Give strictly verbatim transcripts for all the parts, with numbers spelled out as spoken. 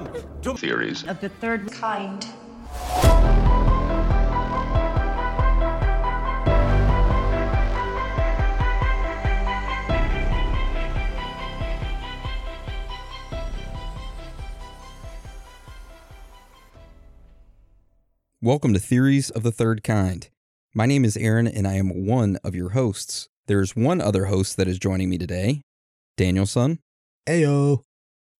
Welcome to Theories of the Third Kind. Welcome to Theories of the Third Kind. My name is Aaron, and I am one of your hosts. There is one other host that is joining me today, Danielson. Ayo.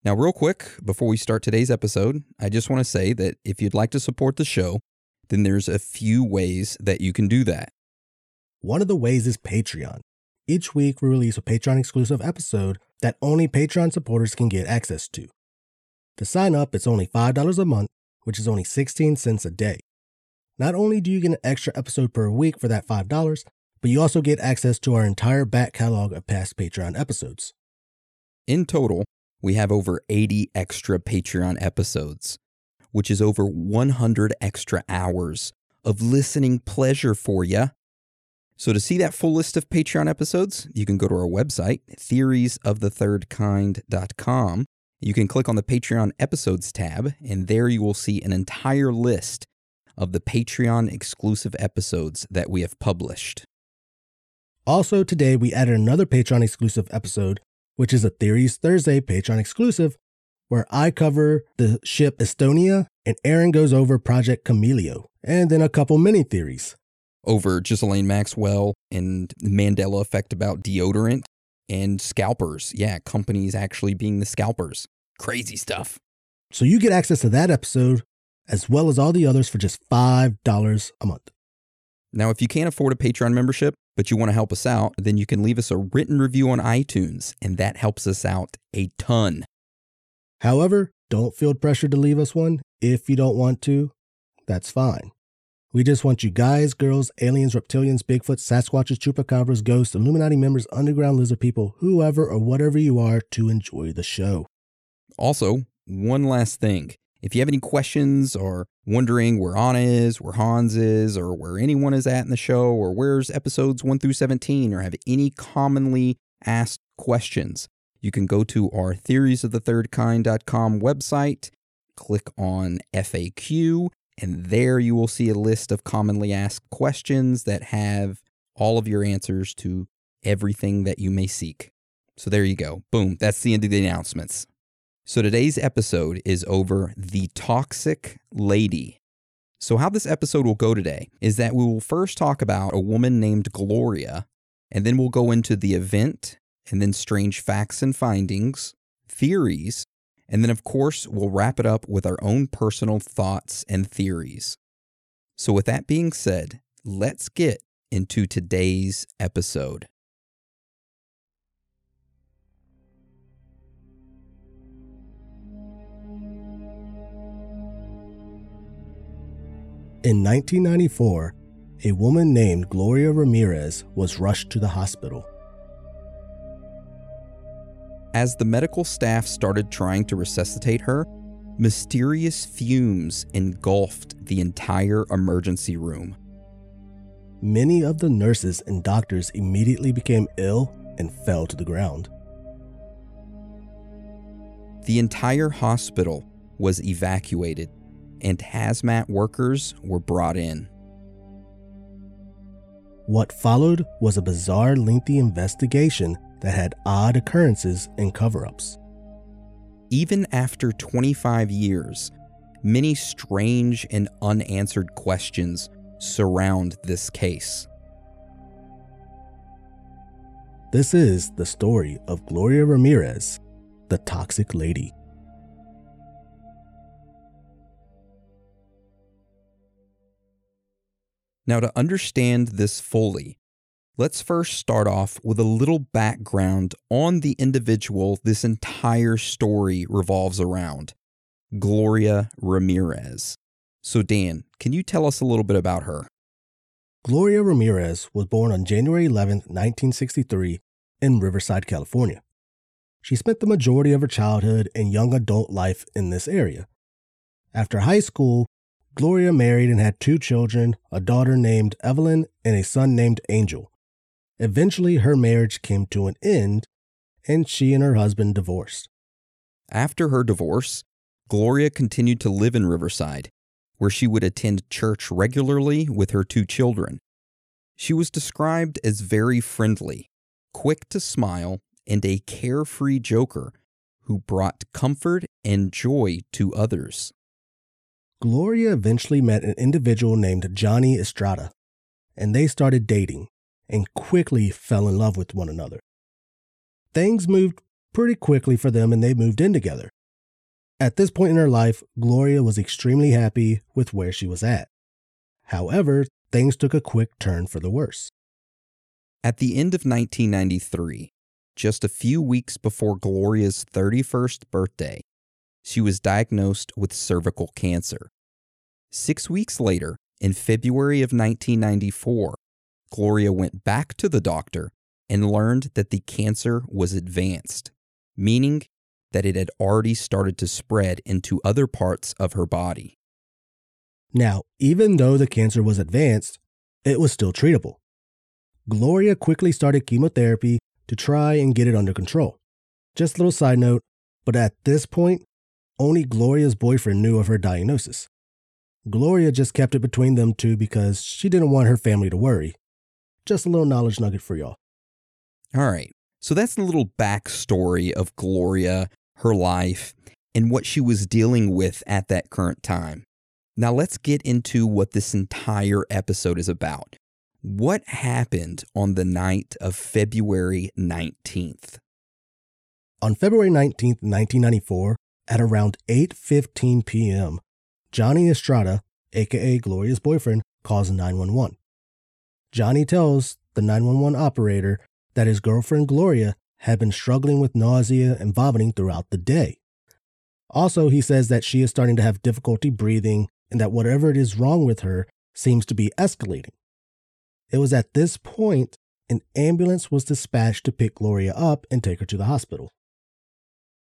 Now, real quick, before we start today's episode, I just want to say that if you'd like to support the show, then there's a few ways that you can do that. One of the ways is Patreon. Each week, we release a Patreon-exclusive episode that only Patreon supporters can get access to. To sign up, it's only five dollars a month, which is only sixteen cents a day. Not only do you get an extra episode per week for that five dollars, but you also get access to our entire back catalog of past Patreon episodes. In total, we have over eighty extra Patreon episodes, which is over one hundred extra hours of listening pleasure for you. So to see that full list of Patreon episodes, you can go to our website, theories of the third kind dot com. You can click on the Patreon episodes tab, and there you will see an entire list of the Patreon exclusive episodes that we have published. Also today, we added another Patreon exclusive episode, which is a Theories Thursday Patreon exclusive, where I cover the ship Estonia and Aaron goes over Project Camellio, and then a couple mini theories. Over Ghislaine Maxwell and the Mandela effect about deodorant and scalpers. Yeah, companies actually being the scalpers. Crazy stuff. So you get access to that episode, as well as all the others, for just five dollars a month. Now, if you can't afford a Patreon membership, but you want to help us out, then you can leave us a written review on iTunes, and that helps us out a ton. However, don't feel pressured to leave us one. If you don't want to, that's fine. We just want you guys, girls, aliens, reptilians, Bigfoot, Sasquatches, Chupacabras, ghosts, Illuminati members, underground lizard people, whoever or whatever you are, to enjoy the show. Also, one last thing. If you have any questions or wondering where Anna is, where Hans is, or where anyone is at in the show, or where's episodes one through seventeen, or have any commonly asked questions, you can go to our theories of the third kind dot com website, click on F A Q, and there you will see a list of commonly asked questions that have all of your answers to everything that you may seek. So there you go. Boom. That's the end of the announcements. So today's episode is over the toxic lady. So how this episode will go today is that we will first talk about a woman named Gloria, and then we'll go into the event, and then strange facts and findings, theories, and then of course we'll wrap it up with our own personal thoughts and theories. So with that being said, let's get into today's episode. In nineteen ninety-four, a woman named Gloria Ramirez was rushed to the hospital. As the medical staff started trying to resuscitate her, mysterious fumes engulfed the entire emergency room. Many of the nurses and doctors immediately became ill and fell to the ground. The entire hospital was evacuated, and hazmat workers were brought in. What followed was a bizarre, lengthy investigation that had odd occurrences and cover-ups. Even after twenty-five years, many strange and unanswered questions surround this case. This is the story of Gloria Ramirez, the Toxic Lady. Now, to understand this fully, let's first start off with a little background on the individual this entire story revolves around, Gloria Ramirez. So, Dan, can you tell us a little bit about her? Gloria Ramirez was born on January eleventh, nineteen sixty-three, in Riverside, California. She spent the majority of her childhood and young adult life in this area. After high school, Gloria married and had two children, a daughter named Evelyn and a son named Angel. Eventually, her marriage came to an end, and she and her husband divorced. After her divorce, Gloria continued to live in Riverside, where she would attend church regularly with her two children. She was described as very friendly, quick to smile, and a carefree joker who brought comfort and joy to others. Gloria eventually met an individual named Johnny Estrada, and they started dating and quickly fell in love with one another. Things moved pretty quickly for them, and they moved in together. At this point in her life, Gloria was extremely happy with where she was at. However, things took a quick turn for the worse. At the end of nineteen ninety-three, just a few weeks before Gloria's thirty-first birthday, she was diagnosed with cervical cancer. Six weeks later, in February of nineteen ninety-four, Gloria went back to the doctor and learned that the cancer was advanced, meaning that it had already started to spread into other parts of her body. Now, even though the cancer was advanced, it was still treatable. Gloria quickly started chemotherapy to try and get it under control. Just a little side note, but at this point, only Gloria's boyfriend knew of her diagnosis. Gloria just kept it between them two because she didn't want her family to worry. Just a little knowledge nugget for y'all. All right, so that's the little backstory of Gloria, her life, and what she was dealing with at that current time. Now let's get into what this entire episode is about. What happened on the night of February nineteenth? On February nineteenth, nineteen ninety-four, at around eight fifteen p.m., Johnny Estrada, aka Gloria's boyfriend, calls nine one one. Johnny tells the nine one one operator that his girlfriend Gloria had been struggling with nausea and vomiting throughout the day. Also, he says that she is starting to have difficulty breathing and that whatever it is wrong with her seems to be escalating. It was at this point an ambulance was dispatched to pick Gloria up and take her to the hospital.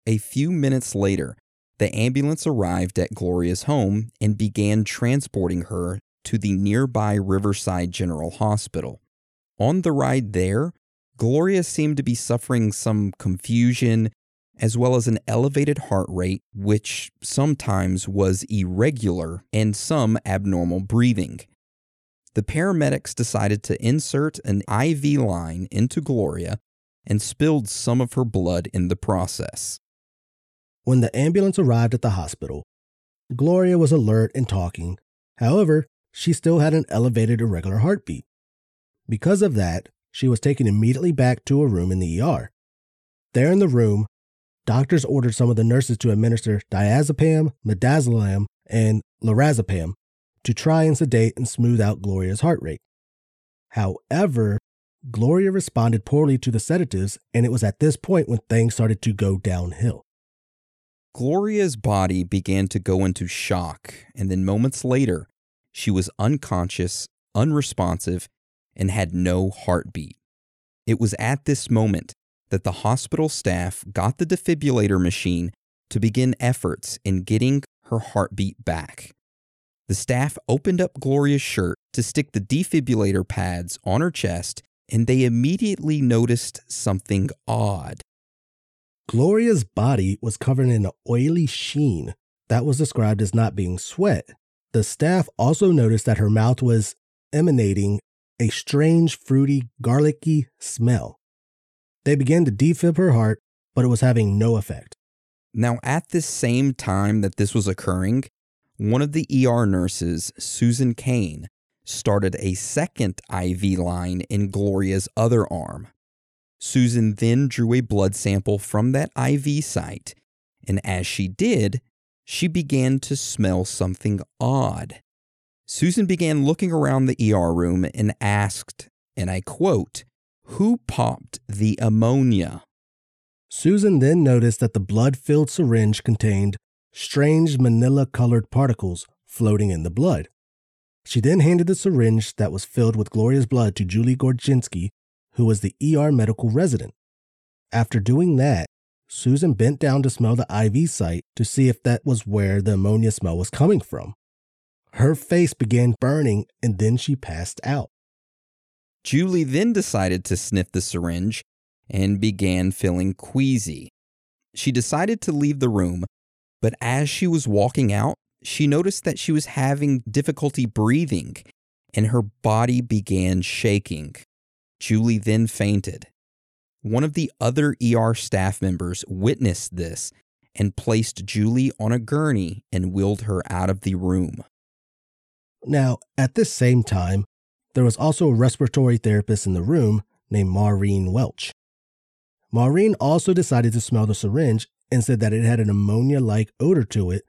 A few minutes later, the ambulance arrived at Gloria's home and began transporting her to the nearby Riverside General Hospital. On the ride there, Gloria seemed to be suffering some confusion as well as an elevated heart rate, which sometimes was irregular, and some abnormal breathing. The paramedics decided to insert an I V line into Gloria and spilled some of her blood in the process. When the ambulance arrived at the hospital, Gloria was alert and talking. However, she still had an elevated irregular heartbeat. Because of that, she was taken immediately back to a room in the E R. There in the room, doctors ordered some of the nurses to administer diazepam, midazolam, and lorazepam to try and sedate and smooth out Gloria's heart rate. However, Gloria responded poorly to the sedatives, and it was at this point when things started to go downhill. Gloria's body began to go into shock, and then moments later, she was unconscious, unresponsive, and had no heartbeat. It was at this moment that the hospital staff got the defibrillator machine to begin efforts in getting her heartbeat back. The staff opened up Gloria's shirt to stick the defibrillator pads on her chest, and they immediately noticed something odd. Gloria's body was covered in an oily sheen that was described as not being sweat. The staff also noticed that her mouth was emanating a strange, fruity, garlicky smell. They began to defib her heart, but it was having no effect. Now, at this same time that this was occurring, one of the E R nurses, Susan Kane, started a second I V line in Gloria's other arm. Susan then drew a blood sample from that I V site, and as she did, she began to smell something odd. Susan began looking around the E R room and asked, and I quote, "Who popped the ammonia?" Susan then noticed that the blood-filled syringe contained strange manila-colored particles floating in the blood. She then handed the syringe that was filled with Gloria's blood to Julie Gorczynski, who was the E R medical resident. After doing that, Susan bent down to smell the I V site to see if that was where the ammonia smell was coming from. Her face began burning, and then she passed out. Julie then decided to sniff the syringe and began feeling queasy. She decided to leave the room, But as she was walking out, she noticed that she was having difficulty breathing, and her body began shaking. Julie then fainted. One of the other E R staff members witnessed this and placed Julie on a gurney and wheeled her out of the room. Now, at this same time, there was also a respiratory therapist in the room named Maureen Welch. Maureen also decided to smell the syringe and said that it had an ammonia-like odor to it,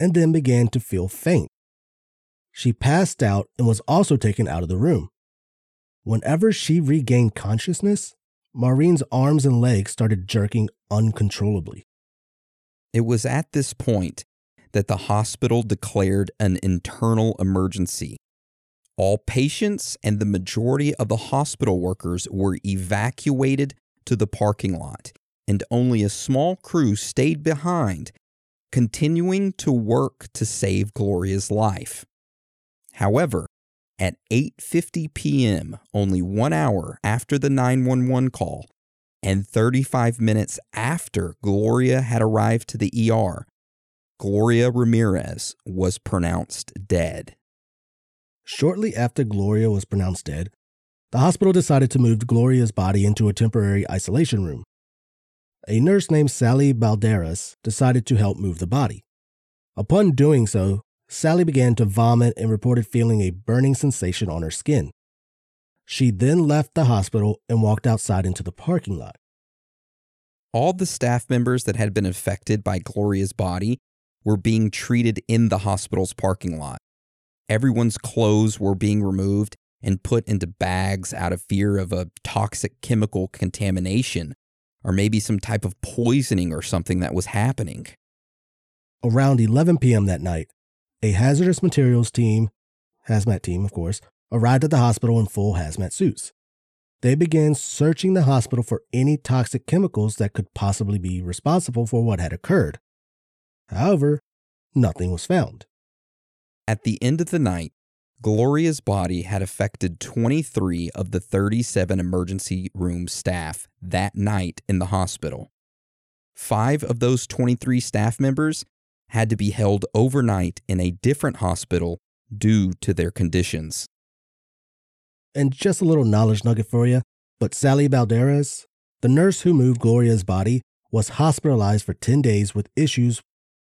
and then began to feel faint. She passed out and was also taken out of the room. Whenever she regained consciousness, Maureen's arms and legs started jerking uncontrollably. It was at this point that the hospital declared an internal emergency. All patients and the majority of the hospital workers were evacuated to the parking lot, and only a small crew stayed behind, continuing to work to save Gloria's life. However, at eight fifty p.m., only one hour after the nine one one call and thirty-five minutes after Gloria had arrived to the E R, Gloria Ramirez was pronounced dead. Shortly after Gloria was pronounced dead, the hospital decided to move Gloria's body into a temporary isolation room. A nurse named Sally Balderas decided to help move the body. Upon doing so, Sally began to vomit and reported feeling a burning sensation on her skin. She then left the hospital and walked outside into the parking lot. All the staff members that had been affected by Gloria's body were being treated in the hospital's parking lot. Everyone's clothes were being removed and put into bags out of fear of a toxic chemical contamination, or maybe some type of poisoning or something that was happening. Around eleven p.m. that night, a hazardous materials team, hazmat team of course, arrived at the hospital in full hazmat suits. They began searching the hospital for any toxic chemicals that could possibly be responsible for what had occurred. However, nothing was found. At the end of the night, Gloria's body had affected twenty-three of the thirty-seven emergency room staff that night in the hospital. Five of those twenty-three staff members had to be held overnight in a different hospital due to their conditions. And just a little knowledge nugget for you, but Sally Balderas, the nurse who moved Gloria's body, was hospitalized for ten days with issues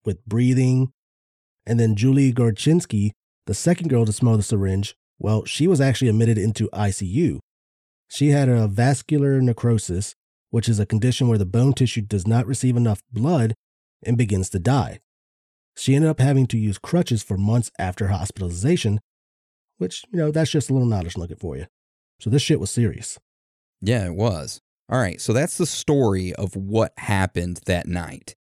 with breathing, and then Julie Gorczynski, the second girl to smell the syringe, well, she was actually admitted into I C U. She had a vascular necrosis, which is a condition where the bone tissue does not receive enough blood and begins to die. She ended up having to use crutches for months after hospitalization, which, you know, that's just a little knowledge nugget for you. So this shit was serious. Yeah, it was. All right, so that's the story of what happened that night.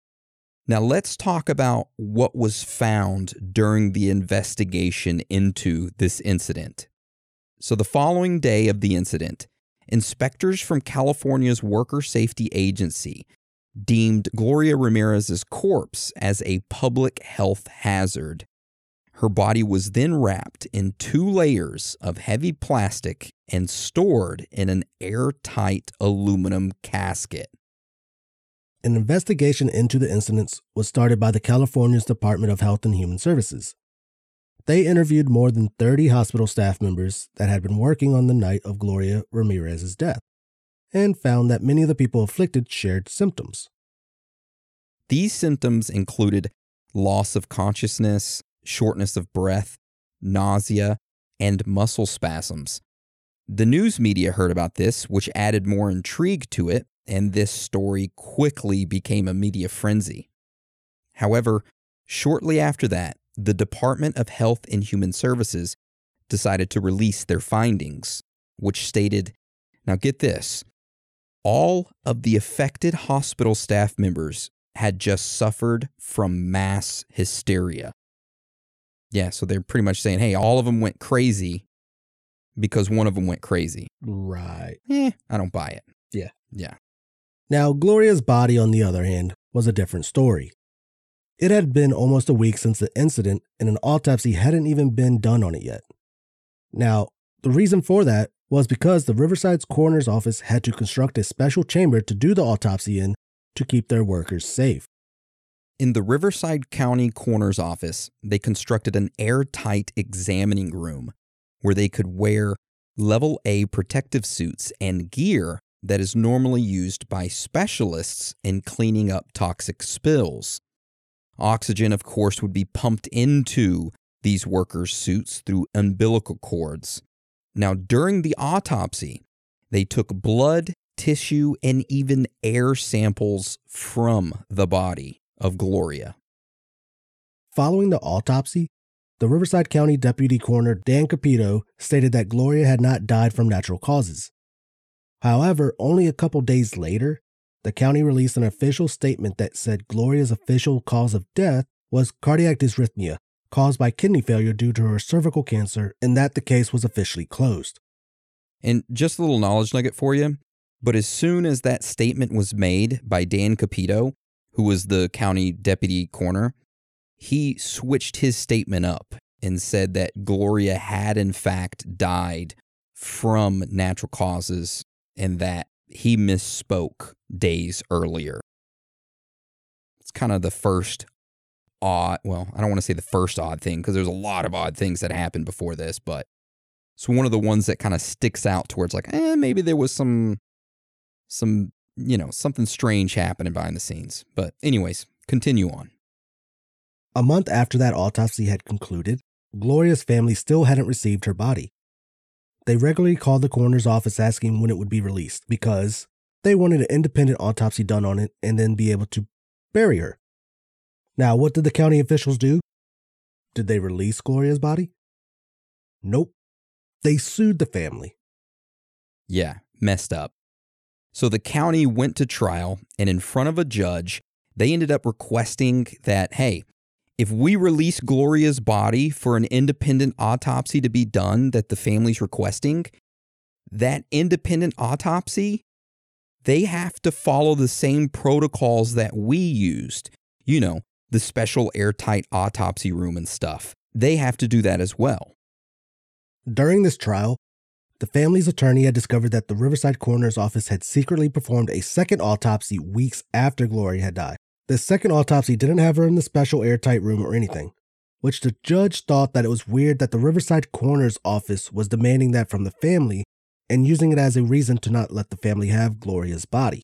Now let's talk about what was found during the investigation into this incident. So the following day of the incident, inspectors from California's Worker Safety Agency deemed Gloria Ramirez's corpse as a public health hazard. Her body was then wrapped in two layers of heavy plastic and stored in an airtight aluminum casket. An investigation into the incidents was started by the California's Department of Health and Human Services. They interviewed more than thirty hospital staff members that had been working on the night of Gloria Ramirez's death, and found that many of the people afflicted shared symptoms. These symptoms included loss of consciousness, shortness of breath, nausea, and muscle spasms. The news media heard about this, which added more intrigue to it, and this story quickly became a media frenzy. However, shortly after that, the Department of Health and Human Services decided to release their findings, which stated, now get this, all of the affected hospital staff members had just suffered from mass hysteria. Yeah, so they're pretty much saying, hey, all of them went crazy because one of them went crazy. Right. Eh, I don't buy it. Yeah. Yeah. Now, Gloria's body, on the other hand, was a different story. It had been almost a week since the incident, and an autopsy hadn't even been done on it yet. Now, the reason for that was because the Riverside's coroner's office had to construct a special chamber to do the autopsy in to keep their workers safe. In the Riverside County coroner's office, they constructed an airtight examining room where they could wear level A protective suits and gear that is normally used by specialists in cleaning up toxic spills. Oxygen, of course, would be pumped into these workers' suits through umbilical cords. Now, during the autopsy, they took blood, tissue, and even air samples from the body of Gloria. Following the autopsy, the Riverside County Deputy Coroner Dan Capito stated that Gloria had not died from natural causes. However, only a couple days later, the county released an official statement that said Gloria's official cause of death was cardiac dysrhythmia caused by kidney failure due to her cervical cancer, and that the case was officially closed. And just a little knowledge nugget for you, but as soon as that statement was made by Dan Capito, who was the county deputy coroner, he switched his statement up and said that Gloria had in fact died from natural causes and that he misspoke days earlier. It's kind of the first odd, well, I don't want to say the first odd thing because there's a lot of odd things that happened before this, but it's one of the ones that kind of sticks out towards like, eh, maybe there was some, some, you know, something strange happening behind the scenes. But anyways, continue on. A month after that autopsy had concluded, Gloria's family still hadn't received her body. They regularly called the coroner's office asking when it would be released because they wanted an independent autopsy done on it and then be able to bury her. Now, what did the county officials do? Did they release Gloria's body? Nope. They sued the family. Yeah, messed up. So the county went to trial, and in front of a judge, they ended up requesting that, hey, if we release Gloria's body for an independent autopsy to be done that the family's requesting, that independent autopsy, they have to follow the same protocols that we used. You know, the special airtight autopsy room and stuff. They have to do that as well. During this trial, the family's attorney had discovered that the Riverside Coroner's Office had secretly performed a second autopsy weeks after Gloria had died. The second autopsy didn't have her in the special airtight room or anything, which the judge thought that it was weird that the Riverside Coroner's Office was demanding that from the family and using it as a reason to not let the family have Gloria's body.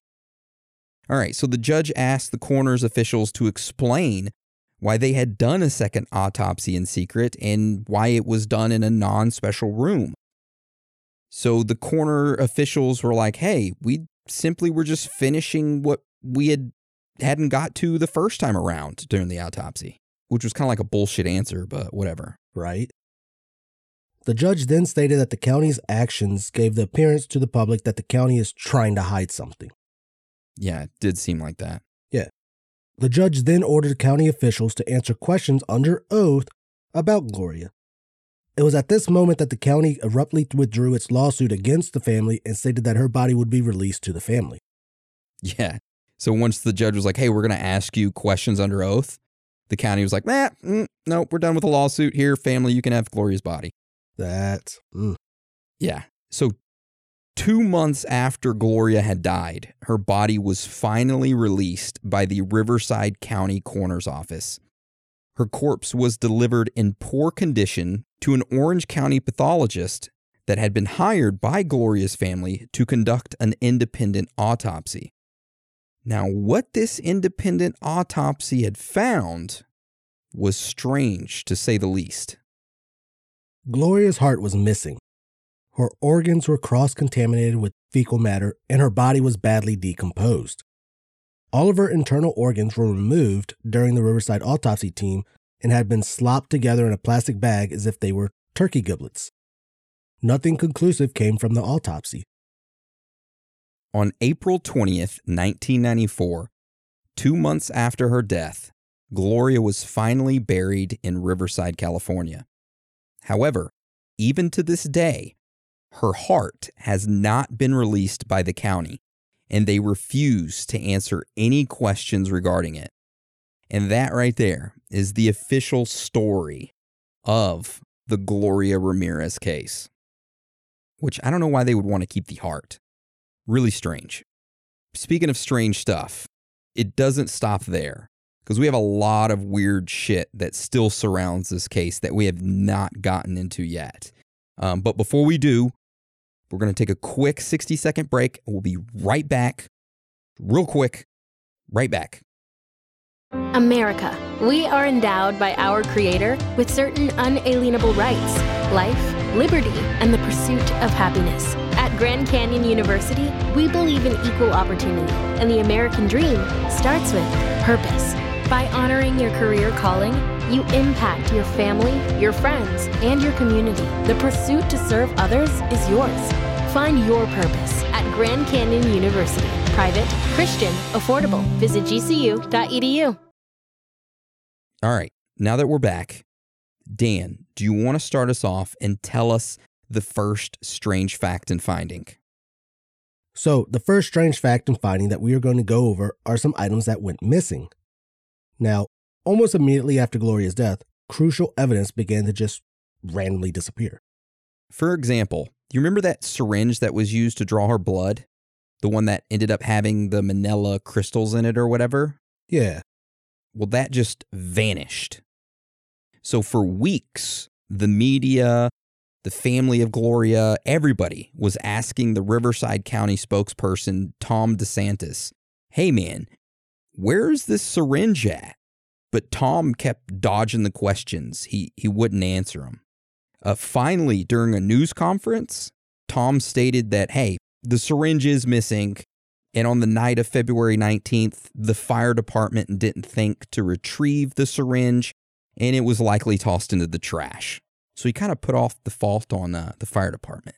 All right, so the judge asked the coroner's officials to explain why they had done a second autopsy in secret and why it was done in a non-special room. So the coroner officials were like, hey, we simply were just finishing what we had hadn't got to the first time around during the autopsy, which was kind of like a bullshit answer, but whatever. Right. The judge then stated that the county's actions gave the appearance to the public that the county is trying to hide something. Yeah, it did seem like that. Yeah. The judge then ordered county officials to answer questions under oath about Gloria. It was at this moment that the county abruptly withdrew its lawsuit against the family and stated that her body would be released to the family. Yeah. So once the judge was like, hey, we're going to ask you questions under oath, the county was like, nah, mm, nope, we're done with the lawsuit here. Family, you can have Gloria's body. That's, mm. Yeah. So two months after Gloria had died, her body was finally released by the Riverside County Coroner's Office. Her corpse was delivered in poor condition to an Orange County pathologist that had been hired by Gloria's family to conduct an independent autopsy. Now, what this independent autopsy had found was strange, to say the least. Gloria's heart was missing. Her organs were cross-contaminated with fecal matter, and her body was badly decomposed. All of her internal organs were removed during the Riverside autopsy team and had been slopped together in a plastic bag as if they were turkey giblets. Nothing conclusive came from the autopsy. On April twentieth, nineteen ninety-four, two months after her death, Gloria was finally buried in Riverside, California. However, even to this day, her heart has not been released by the county, and they refuse to answer any questions regarding it. And that right there is the official story of the Gloria Ramirez case, which I don't know why they would want to keep the heart. Really strange. Speaking of strange stuff, it doesn't stop there. because we have a lot of weird shit that still surrounds this case that we have not gotten into yet. Um, but before we do, we're going to take a quick sixty second break. We'll be right back. Real quick. Right back. America. We are endowed by our Creator with certain unalienable rights, life, liberty, and the pursuit of happiness. At Grand Canyon University, we believe in equal opportunity, and the American dream starts with purpose. By honoring your career calling, you impact your family, your friends, and your community. The pursuit to serve others is yours. Find your purpose at Grand Canyon University. Private, Christian, affordable. Visit G C U dot E D U. All right, now that we're back, Dan, do you want to start us off and tell us the first strange fact and finding? So the first strange fact and finding that we are going to go over are some items that went missing. Now, almost immediately after Gloria's death, crucial evidence began to just randomly disappear. For example, you remember that syringe that was used to draw her blood? The one that ended up having the Manila crystals in it or whatever? Yeah. Well, that just vanished. So for weeks, the media, the family of Gloria, everybody was asking the Riverside County spokesperson, Tom DeSantis, hey man, where's this syringe at? But Tom kept dodging the questions. He he wouldn't answer them. Uh, finally, during a news conference, Tom stated that, hey, the syringe is missing. And on the night of February nineteenth, the fire department didn't think to retrieve the syringe, and it was likely tossed into the trash. So he kind of put off the fault on uh, the fire department.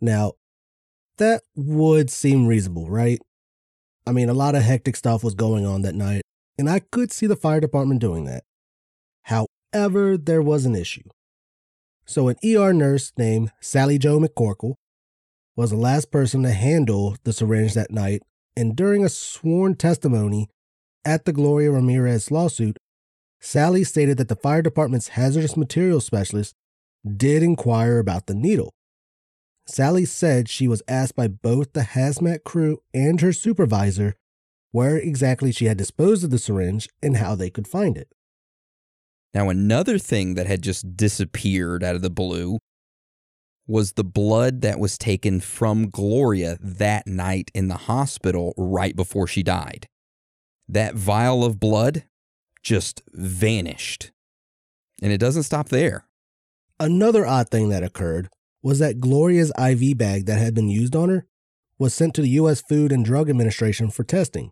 Now, that would seem reasonable, right? I mean, a lot of hectic stuff was going on that night, and I could see the fire department doing that. However, there was an issue. So an E R nurse named Sally Jo McCorkle was the last person to handle the syringe that night, and during a sworn testimony at the Gloria Ramirez lawsuit, Sally stated that the fire department's hazardous materials specialist did inquire about the needle. Sally said she was asked by both the hazmat crew and her supervisor where exactly she had disposed of the syringe and how they could find it. Now, another thing that had just disappeared out of the blue was the blood that was taken from Gloria that night in the hospital right before she died. That vial of blood just vanished. And it doesn't stop there. Another odd thing that occurred was that Gloria's I V bag that had been used on her was sent to the U S Food and Drug Administration for testing.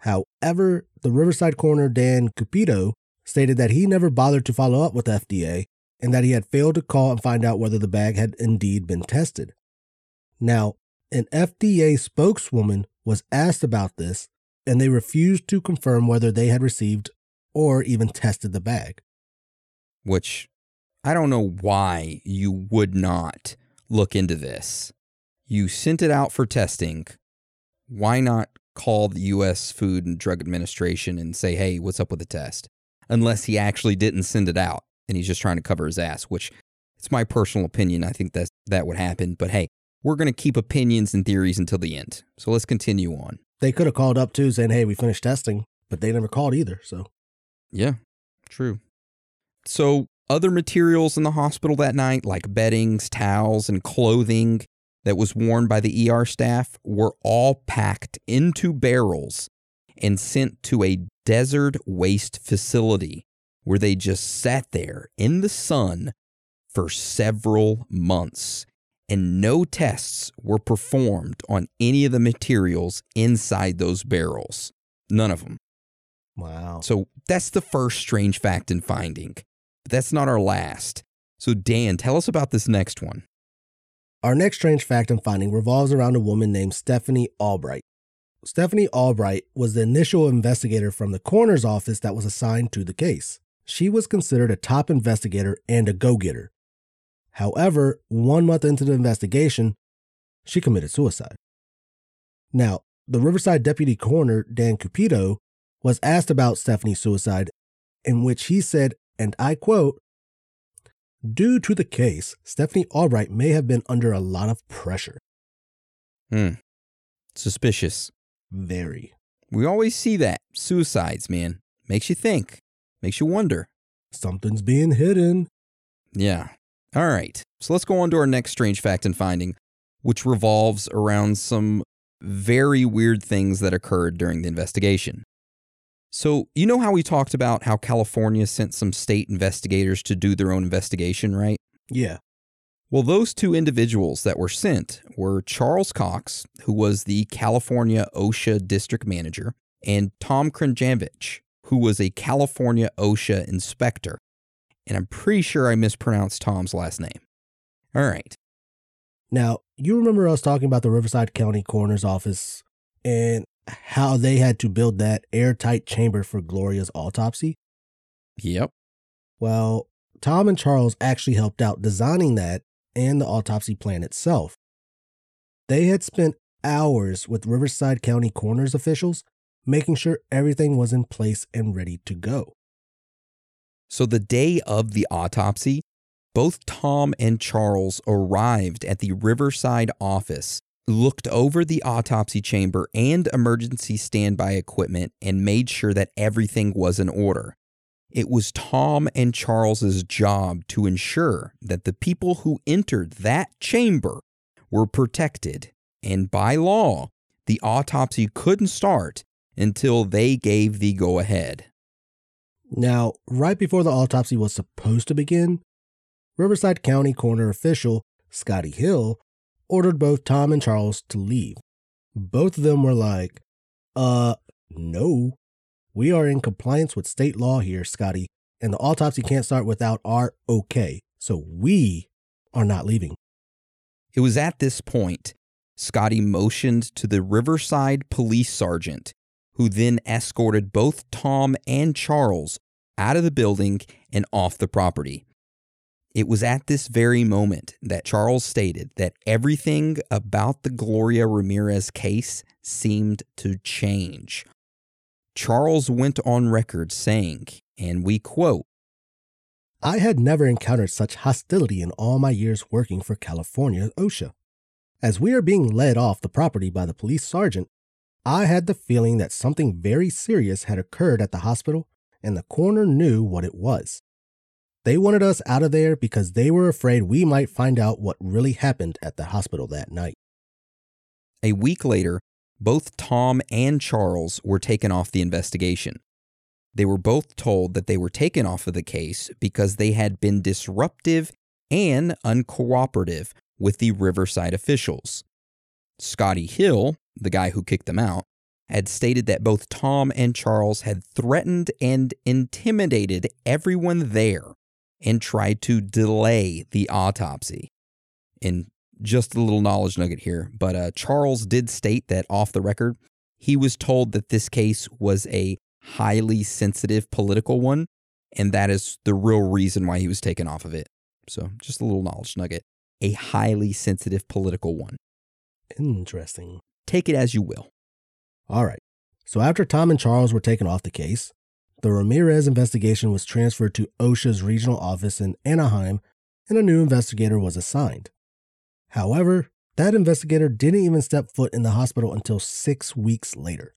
However, the Riverside coroner Dan Capito stated that he never bothered to follow up with F D A and that he had failed to call and find out whether the bag had indeed been tested. Now, an F D A spokeswoman was asked about this, and they refused to confirm whether they had received or even tested the bag. Which, I don't know why you would not look into this. You sent it out for testing. Why not call the U S Food and Drug Administration and say, hey, what's up with the test? Unless he actually didn't send it out and he's just trying to cover his ass, which it's my personal opinion. I think that that would happen. But hey, we're going to keep opinions and theories until the end. So let's continue on. They could have called up too saying, hey, we finished testing, but they never called either. So, yeah, true. So, other materials in the hospital that night, like beddings, towels, and clothing that was worn by the E R staff, were all packed into barrels and sent to a desert waste facility where they just sat there in the sun for several months, and no tests were performed on any of the materials inside those barrels. None of them. Wow. So that's the first strange fact and finding. But that's not our last. So Dan, tell us about this next one. Our next strange fact and finding revolves around a woman named Stephanie Albright. Stephanie Albright was the initial investigator from the coroner's office that was assigned to the case. She was considered a top investigator and a go-getter. However, one month into the investigation, she committed suicide. Now, the Riverside deputy coroner, Dan Capito, was asked about Stephanie's suicide, in which he said, and I quote, "Due to the case, Stephanie Albright may have been under a lot of pressure." Hmm. Suspicious. Very. We always see that. Suicides, man. Makes you think. Makes you wonder. Something's being hidden. Yeah. All right. So let's go on to our next strange fact and finding, which revolves around some very weird things that occurred during the investigation. So you know how we talked about how California sent some state investigators to do their own investigation, right? Yeah. Well, those two individuals that were sent were Charles Cox, who was the California OSHA district manager, and Tom Krenjavich, who was a California OSHA inspector. And I'm pretty sure I mispronounced Tom's last name. All right. Now, you remember us talking about the Riverside County Coroner's Office and how they had to build that airtight chamber for Gloria's autopsy? Yep. Well, Tom and Charles actually helped out designing that and the autopsy plan itself. They had spent hours with Riverside County Coroner's officials making sure everything was in place and ready to go. So the day of the autopsy, both Tom and Charles arrived at the Riverside office, looked over the autopsy chamber and emergency standby equipment, and made sure that everything was in order. It was Tom and Charles's job to ensure that the people who entered that chamber were protected, and by law, the autopsy couldn't start until they gave the go-ahead. Now, right before the autopsy was supposed to begin, Riverside County Coroner official Scotty Hill ordered both Tom and Charles to leave. Both of them were like, uh, no. We are in compliance with state law here, Scotty, and the autopsy can't start without our okay, so we are not leaving. It was at this point Scotty motioned to the Riverside police sergeant, who then escorted both Tom and Charles out of the building and off the property. It was at this very moment that Charles stated that everything about the Gloria Ramirez case seemed to change. Charles went on record saying, and we quote, "I had never encountered such hostility in all my years working for California OSHA. As we are being led off the property by the police sergeant, I had the feeling that something very serious had occurred at the hospital, and the coroner knew what it was. They wanted us out of there because they were afraid we might find out what really happened at the hospital that night." A week later, both Tom and Charles were taken off the investigation. They were both told that they were taken off of the case because they had been disruptive and uncooperative with the Riverside officials. Scotty Hill, the guy who kicked them out, had stated that both Tom and Charles had threatened and intimidated everyone there and tried to delay the autopsy. In Just a little knowledge nugget here, but uh, Charles did state that off the record, he was told that this case was a highly sensitive political one, and that is the real reason why he was taken off of it. So just a little knowledge nugget, a highly sensitive political one. Interesting. Take it as you will. All right. So after Tom and Charles were taken off the case, the Ramirez investigation was transferred to OSHA's regional office in Anaheim, and a new investigator was assigned. However, that investigator didn't even step foot in the hospital until six weeks later.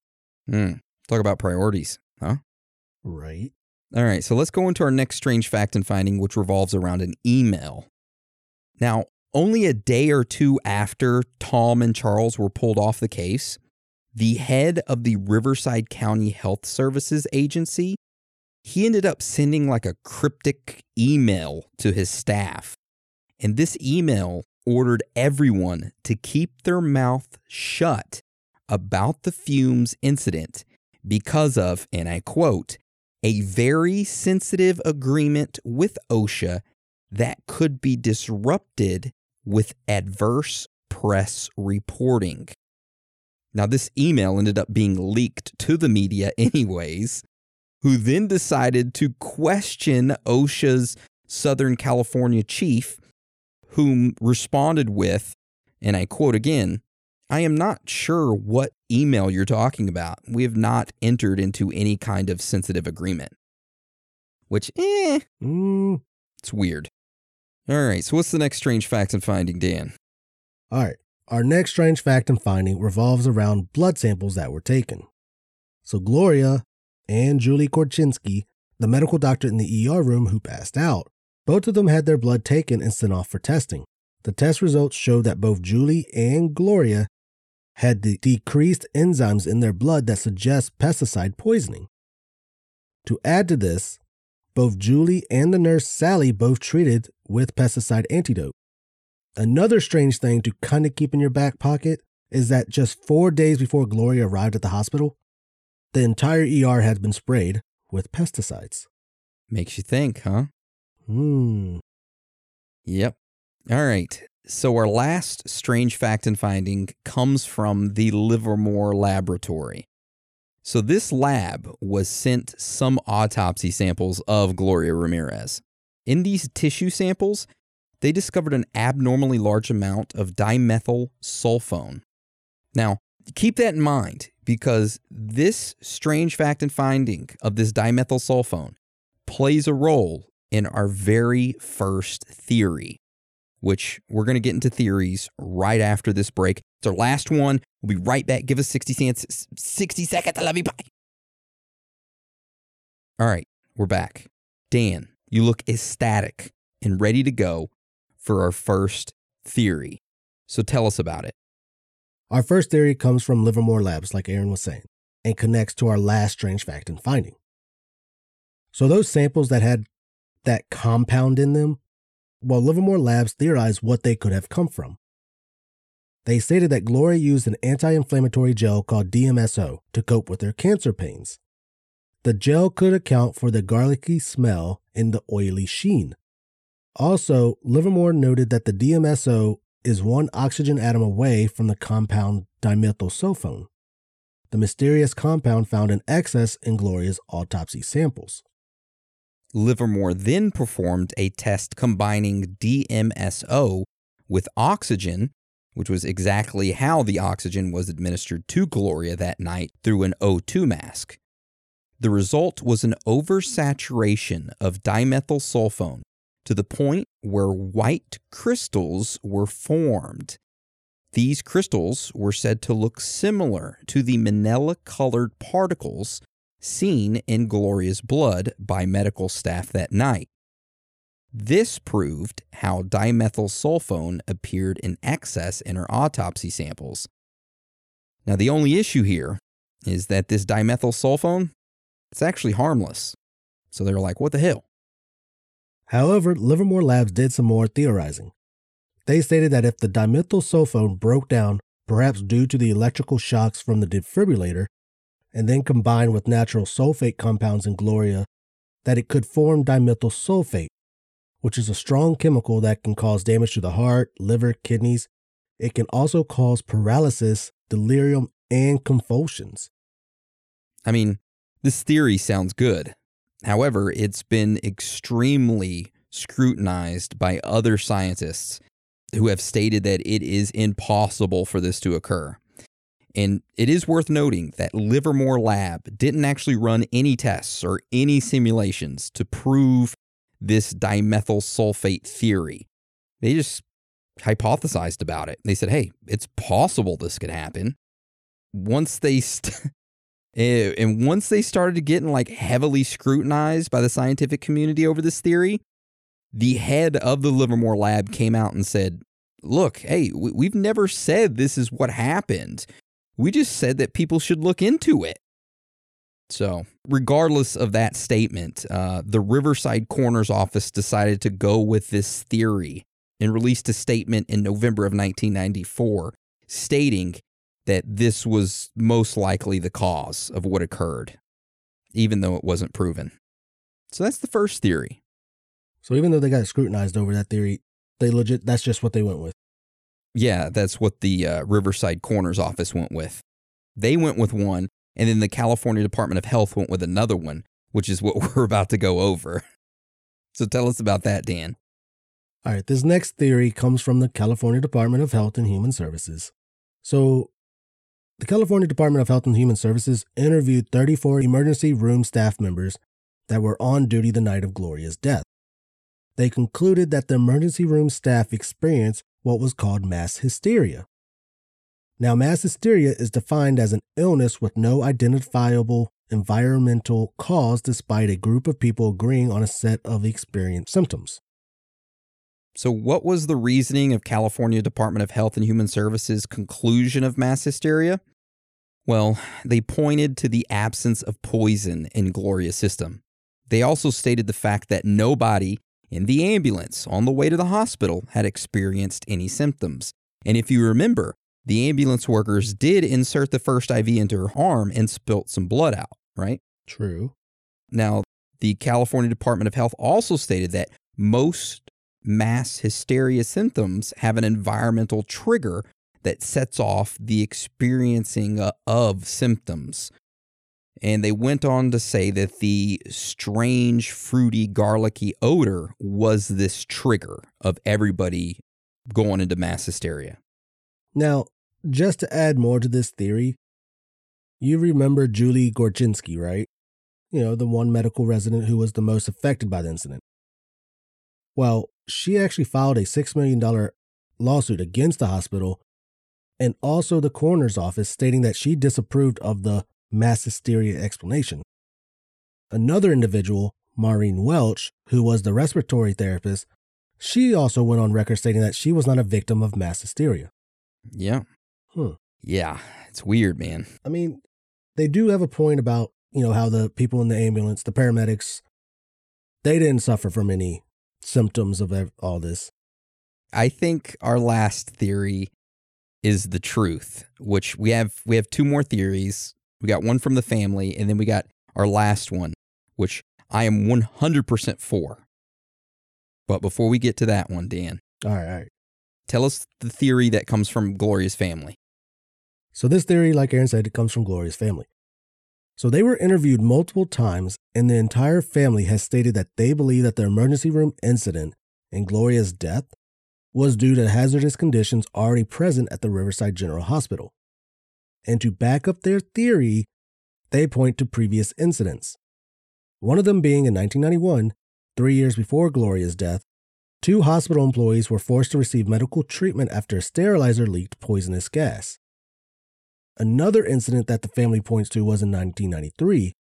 Mm, talk about priorities, huh? Right. All right, so let's go into our next strange fact and finding, which revolves around an email. Now, only a day or two after Tom and Charles were pulled off the case, the head of the Riverside County Health Services Agency, he ended up sending like a cryptic email to his staff. And this email ordered everyone to keep their mouth shut about the fumes incident because of, and I quote, "a very sensitive agreement with OSHA that could be disrupted with adverse press reporting." Now, this email ended up being leaked to the media anyways, who then decided to question OSHA's Southern California chief, whom responded with, and I quote again, "I am not sure what email you're talking about. We have not entered into any kind of sensitive agreement." Which, eh, mm. It's weird. All right, so what's the next strange fact and finding, Dan? All right, our next strange fact and finding revolves around blood samples that were taken. So Gloria and Julie Gorczynski, the medical doctor in the E R room who passed out, both of them had their blood taken and sent off for testing. The test results showed that both Julie and Gloria had the decreased enzymes in their blood that suggest pesticide poisoning. To add to this, both Julie and the nurse Sally both treated with pesticide antidote. Another strange thing to kind of keep in your back pocket is that just four days before Gloria arrived at the hospital, the entire E R had been sprayed with pesticides. Makes you think, huh? Hmm. Yep. All right. So our last strange fact and finding comes from the Livermore Laboratory. So this lab was sent some autopsy samples of Gloria Ramirez. In these tissue samples, they discovered an abnormally large amount of dimethyl sulfone. Now, keep that in mind, because this strange fact and finding of this dimethyl sulfone plays a role in our very first theory, which we're going to get into theories right after this break. It's our last one. We'll be right back. Give us sixty cents, sixty seconds. I love you. Bye. All right, we're back. Dan, you look ecstatic and ready to go for our first theory. So tell us about it. Our first theory comes from Livermore Labs, like Aaron was saying, and connects to our last strange fact and finding. So those samples that had that compound in them, well, Livermore Labs theorized what they could have come from. They stated that Gloria used an anti-inflammatory gel called D M S O to cope with her cancer pains. The gel could account for the garlicky smell and the oily sheen. Also, Livermore noted that the D M S O is one oxygen atom away from the compound dimethyl sulfone, the mysterious compound found in excess in Gloria's autopsy samples. Livermore then performed a test combining D M S O with oxygen, which was exactly how the oxygen was administered to Gloria that night through an O two mask. The result was an oversaturation of dimethyl sulfone to the point where white crystals were formed. These crystals were said to look similar to the manila-colored particles seen in Gloria's blood by medical staff that night. This proved how dimethyl sulfone appeared in excess in her autopsy samples. Now, the only issue here is that this dimethyl sulfone, it's actually harmless. So they're like, what the hell? However, Livermore Labs did some more theorizing. They stated that if the dimethyl sulfone broke down, perhaps due to the electrical shocks from the defibrillator, and then combined with natural sulfate compounds in Gloria, that it could form dimethyl sulfate, which is a strong chemical that can cause damage to the heart, liver, kidneys. It can also cause paralysis, delirium, and convulsions. I mean, this theory sounds good. However, it's been extremely scrutinized by other scientists who have stated that it is impossible for this to occur. And it is worth noting that Livermore Lab didn't actually run any tests or any simulations to prove this dimethyl sulfate theory. They just hypothesized about it. They said, hey, it's possible this could happen. Once they st- and once they started getting like heavily scrutinized by the scientific community over this theory, the head of the Livermore Lab came out and said, look, hey, we've never said this is what happened. We just said that people should look into it. So, regardless of that statement, uh, the Riverside Coroner's Office decided to go with this theory and released a statement in November of nineteen ninety-four stating that this was most likely the cause of what occurred, even though it wasn't proven. So that's the first theory. So even though they got scrutinized over that theory, they legit, that's just what they went with. Yeah, that's what the uh, Riverside Coroner's Office went with. They went with one, and then the California Department of Health went with another one, which is what we're about to go over. So tell us about that, Dan. All right, this next theory comes from the California Department of Health and Human Services. So the California Department of Health and Human Services interviewed thirty-four emergency room staff members that were on duty the night of Gloria's death. They concluded that the emergency room staff experienced what was called mass hysteria. Now, mass hysteria is defined as an illness with no identifiable environmental cause despite a group of people agreeing on a set of experienced symptoms. So what was the reasoning of California Department of Health and Human Services' conclusion of mass hysteria? Well, they pointed to the absence of poison in Gloria's system. They also stated the fact that nobody in the ambulance on the way to the hospital had experienced any symptoms. And if you remember, the ambulance workers did insert the first I V into her arm and spilt some blood out, right? True. Now, the California Department of Health also stated that most mass hysteria symptoms have an environmental trigger that sets off the experiencing of symptoms. And they went on to say that the strange, fruity, garlicky odor was this trigger of everybody going into mass hysteria. Now, just to add more to this theory, you remember Julie Gorczynski, right? You know, the one medical resident who was the most affected by the incident. Well, she actually filed a six million dollars lawsuit against the hospital and also the coroner's office, stating that she disapproved of the mass hysteria explanation. Another individual, Maureen Welch, who was the respiratory therapist, she also went on record stating that she was not a victim of mass hysteria. Yeah. Huh. Yeah. It's weird, man. I mean, they do have a point about, you know, how the people in the ambulance, the paramedics, they didn't suffer from any symptoms of all this. I think our last theory is the truth, which we have, we have two more theories. We got one from the family, and then we got our last one, which I am one hundred percent for. But before we get to that one, Dan. All right. All right. Tell us the theory that comes from Gloria's family. So this theory, like Aaron said, it comes from Gloria's family. So they were interviewed multiple times, and the entire family has stated that they believe that the emergency room incident and Gloria's death was due to hazardous conditions already present at the Riverside General Hospital. And to back up their theory, they point to previous incidents. One of them being in nineteen ninety-one, three years before Gloria's death, two hospital employees were forced to receive medical treatment after a sterilizer leaked poisonous gas. Another incident that the family points to was in nineteen ninety-three,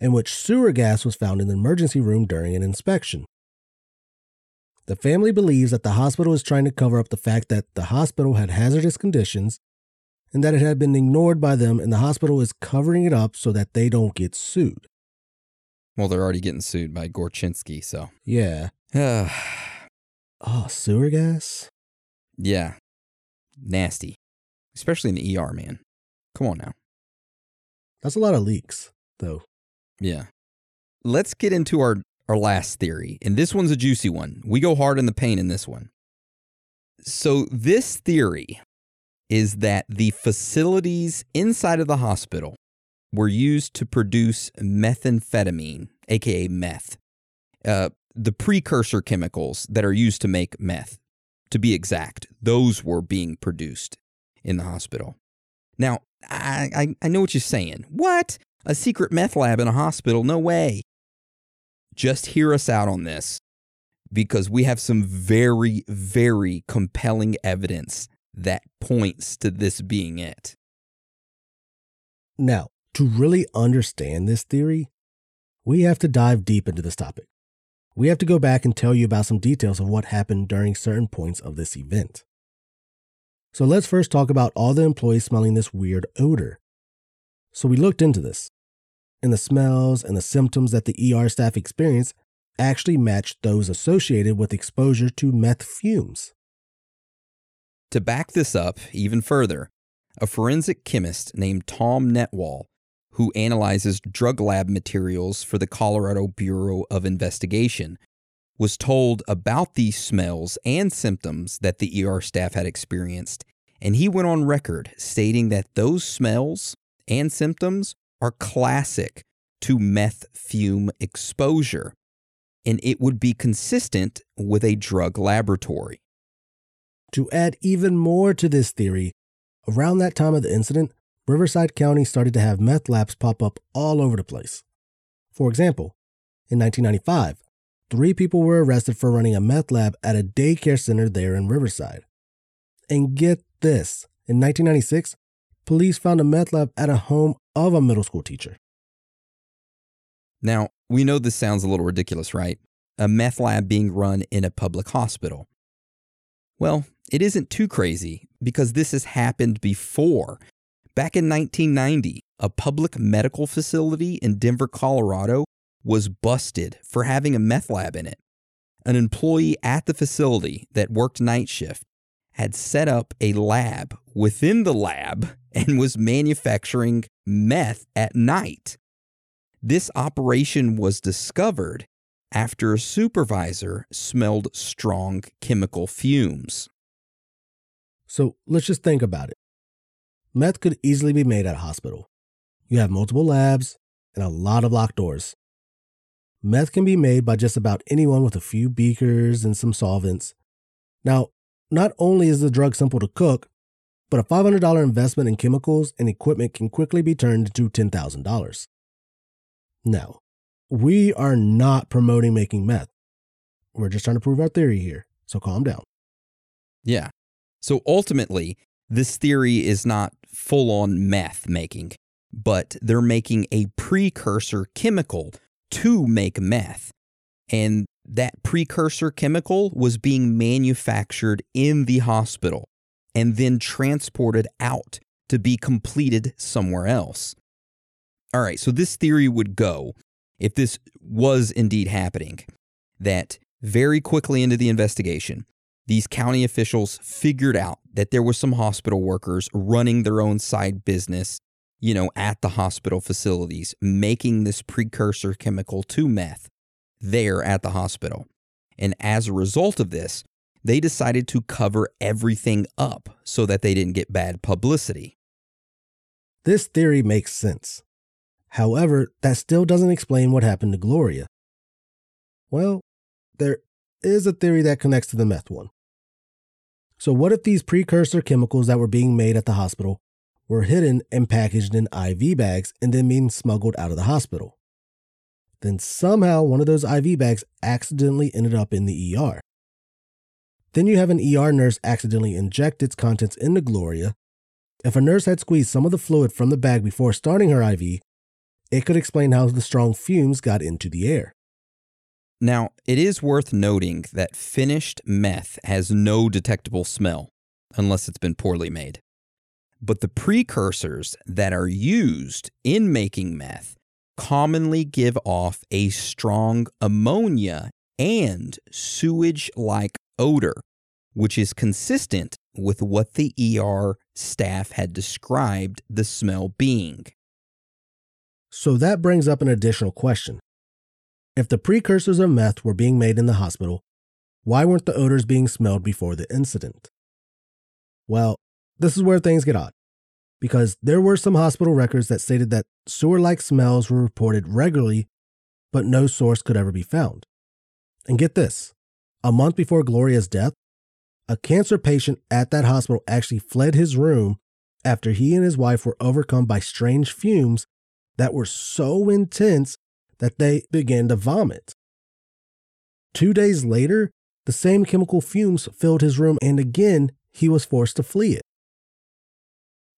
in which sewer gas was found in the emergency room during an inspection. The family believes that the hospital is trying to cover up the fact that the hospital had hazardous conditions and that it had been ignored by them, and the hospital is covering it up so that they don't get sued. Well, they're already getting sued by Gorczynski, so. Yeah. Oh, sewer gas? Yeah. Nasty. Especially in the E R, man. Come on now. That's a lot of leaks, though. Yeah. Let's get into our, our last theory, and this one's a juicy one. We go hard in the paint in this one. So this theory is that the facilities inside of the hospital were used to produce methamphetamine, a k a meth, uh, the precursor chemicals that are used to make meth, to be exact. Those were being produced in the hospital. Now, I, I, I know what you're saying. What? A secret meth lab in a hospital? No way. Just hear us out on this, because we have some very, very compelling evidence that points to this being it. Now, to really understand this theory, we have to dive deep into this topic. We have to go back and tell you about some details of what happened during certain points of this event. So let's first talk about all the employees smelling this weird odor. So we looked into this, and the smells and the symptoms that the E R staff experienced actually matched those associated with exposure to meth fumes. To back this up even further, a forensic chemist named Tom Netwall, who analyzes drug lab materials for the Colorado Bureau of Investigation, was told about these smells and symptoms that the E R staff had experienced, and he went on record stating that those smells and symptoms are classic to meth fume exposure, and it would be consistent with a drug laboratory. To add even more to this theory, around that time of the incident, Riverside County started to have meth labs pop up all over the place. For example, in nineteen ninety-five, three people were arrested for running a meth lab at a daycare center there in Riverside. And get this, In nineteen ninety-six, police found a meth lab at a home of a middle school teacher. Now, we know this sounds a little ridiculous, right? A meth lab being run in a public hospital. Well, it isn't too crazy because this has happened before. Back in nineteen ninety, a public medical facility in Denver, Colorado was busted for having a meth lab in it. An employee at the facility that worked night shift had set up a lab within the lab and was manufacturing meth at night. This operation was discovered after a supervisor smelled strong chemical fumes. So let's just think about it. Meth could easily be made at a hospital. You have multiple labs and a lot of locked doors. Meth can be made by just about anyone with a few beakers and some solvents. Now, not only is the drug simple to cook, but a five hundred dollars investment in chemicals and equipment can quickly be turned into ten thousand dollars. Now, we are not promoting making meth. We're just trying to prove our theory here, so calm down. Yeah. So ultimately, this theory is not full-on meth making, but they're making a precursor chemical to make meth. And that precursor chemical was being manufactured in the hospital and then transported out to be completed somewhere else. All right, so this theory would go, if this was indeed happening, that very quickly into the investigation, these county officials figured out that there were some hospital workers running their own side business, you know, at the hospital facilities, making this precursor chemical to meth there at the hospital. And as a result of this, they decided to cover everything up so that they didn't get bad publicity. This theory makes sense. However, that still doesn't explain what happened to Gloria. Well, there is a theory that connects to the meth one. So what if these precursor chemicals that were being made at the hospital were hidden and packaged in I V bags and then being smuggled out of the hospital? Then somehow one of those I V bags accidentally ended up in the E R. Then you have an E R nurse accidentally inject its contents into Gloria. If a nurse had squeezed some of the fluid from the bag before starting her I V, it could explain how the strong fumes got into the air. Now, it is worth noting that finished meth has no detectable smell, unless it's been poorly made. But the precursors that are used in making meth commonly give off a strong ammonia and sewage-like odor, which is consistent with what the E R staff had described the smell being. So that brings up an additional question. If the precursors of meth were being made in the hospital, why weren't the odors being smelled before the incident? Well, this is where things get odd, because there were some hospital records that stated that sewer-like smells were reported regularly, but no source could ever be found. And get this, a month before Gloria's death, a cancer patient at that hospital actually fled his room after he and his wife were overcome by strange fumes that were so intense that they began to vomit. Two days later, the same chemical fumes filled his room, and again, he was forced to flee it.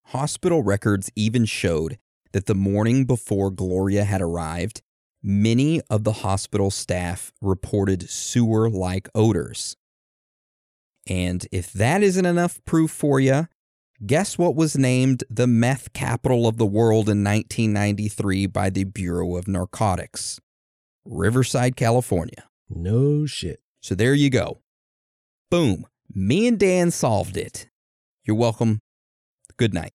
Hospital records even showed that the morning before Gloria had arrived, many of the hospital staff reported sewer-like odors. And if that isn't enough proof for you, guess what was named the meth capital of the world in nineteen ninety-three by the Bureau of Narcotics? Riverside, California. No shit. So there you go. Boom. Me and Dan solved it. You're welcome. Good night.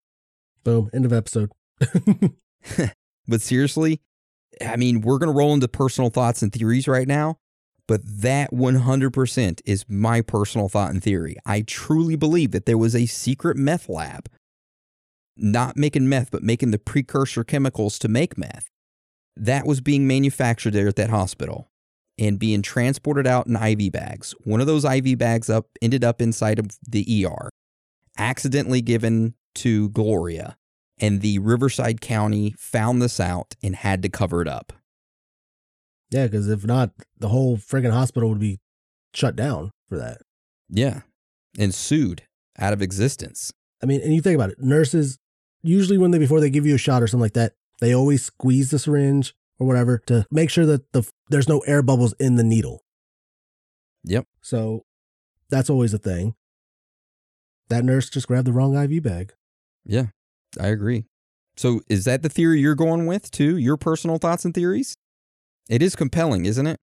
Boom. End of episode. But seriously, I mean, we're going to roll into personal thoughts and theories right now, but that one hundred percent is my personal thought and theory. I truly believe that there was a secret meth lab, not making meth, but making the precursor chemicals to make meth, that was being manufactured there at that hospital and being transported out in I V bags. One of those I V bags up ended up inside of the E R, accidentally given to Gloria, and the Riverside County found this out and had to cover it up. Yeah, because if not, the whole friggin' hospital would be shut down for that. Yeah, and sued out of existence. I mean, and you think about it, nurses, usually when they, before they give you a shot or something like that, they always squeeze the syringe or whatever to make sure that the there's no air bubbles in the needle. Yep. So that's always a thing. That nurse just grabbed the wrong I V bag. Yeah, I agree. So is that the theory you're going with too? Your personal thoughts and theories? It is compelling, isn't it?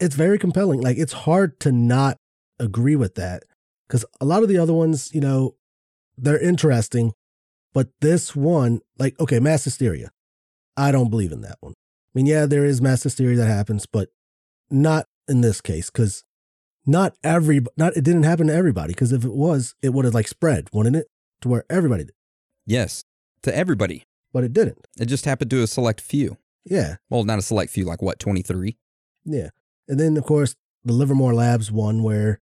It's very compelling. Like, it's hard to not agree with that, because a lot of the other ones, you know, they're interesting, but this one, like, okay, mass hysteria. I don't believe in that one. I mean, yeah, there is mass hysteria that happens, but not in this case, because not every, not it didn't happen to everybody. Because if it was, it would have like spread, wouldn't it? To where everybody did. Yes, to everybody. But it didn't. It just happened to a select few. Yeah. Well, not a select few, like what, twenty-three? Yeah. And then, of course, the Livermore Labs one where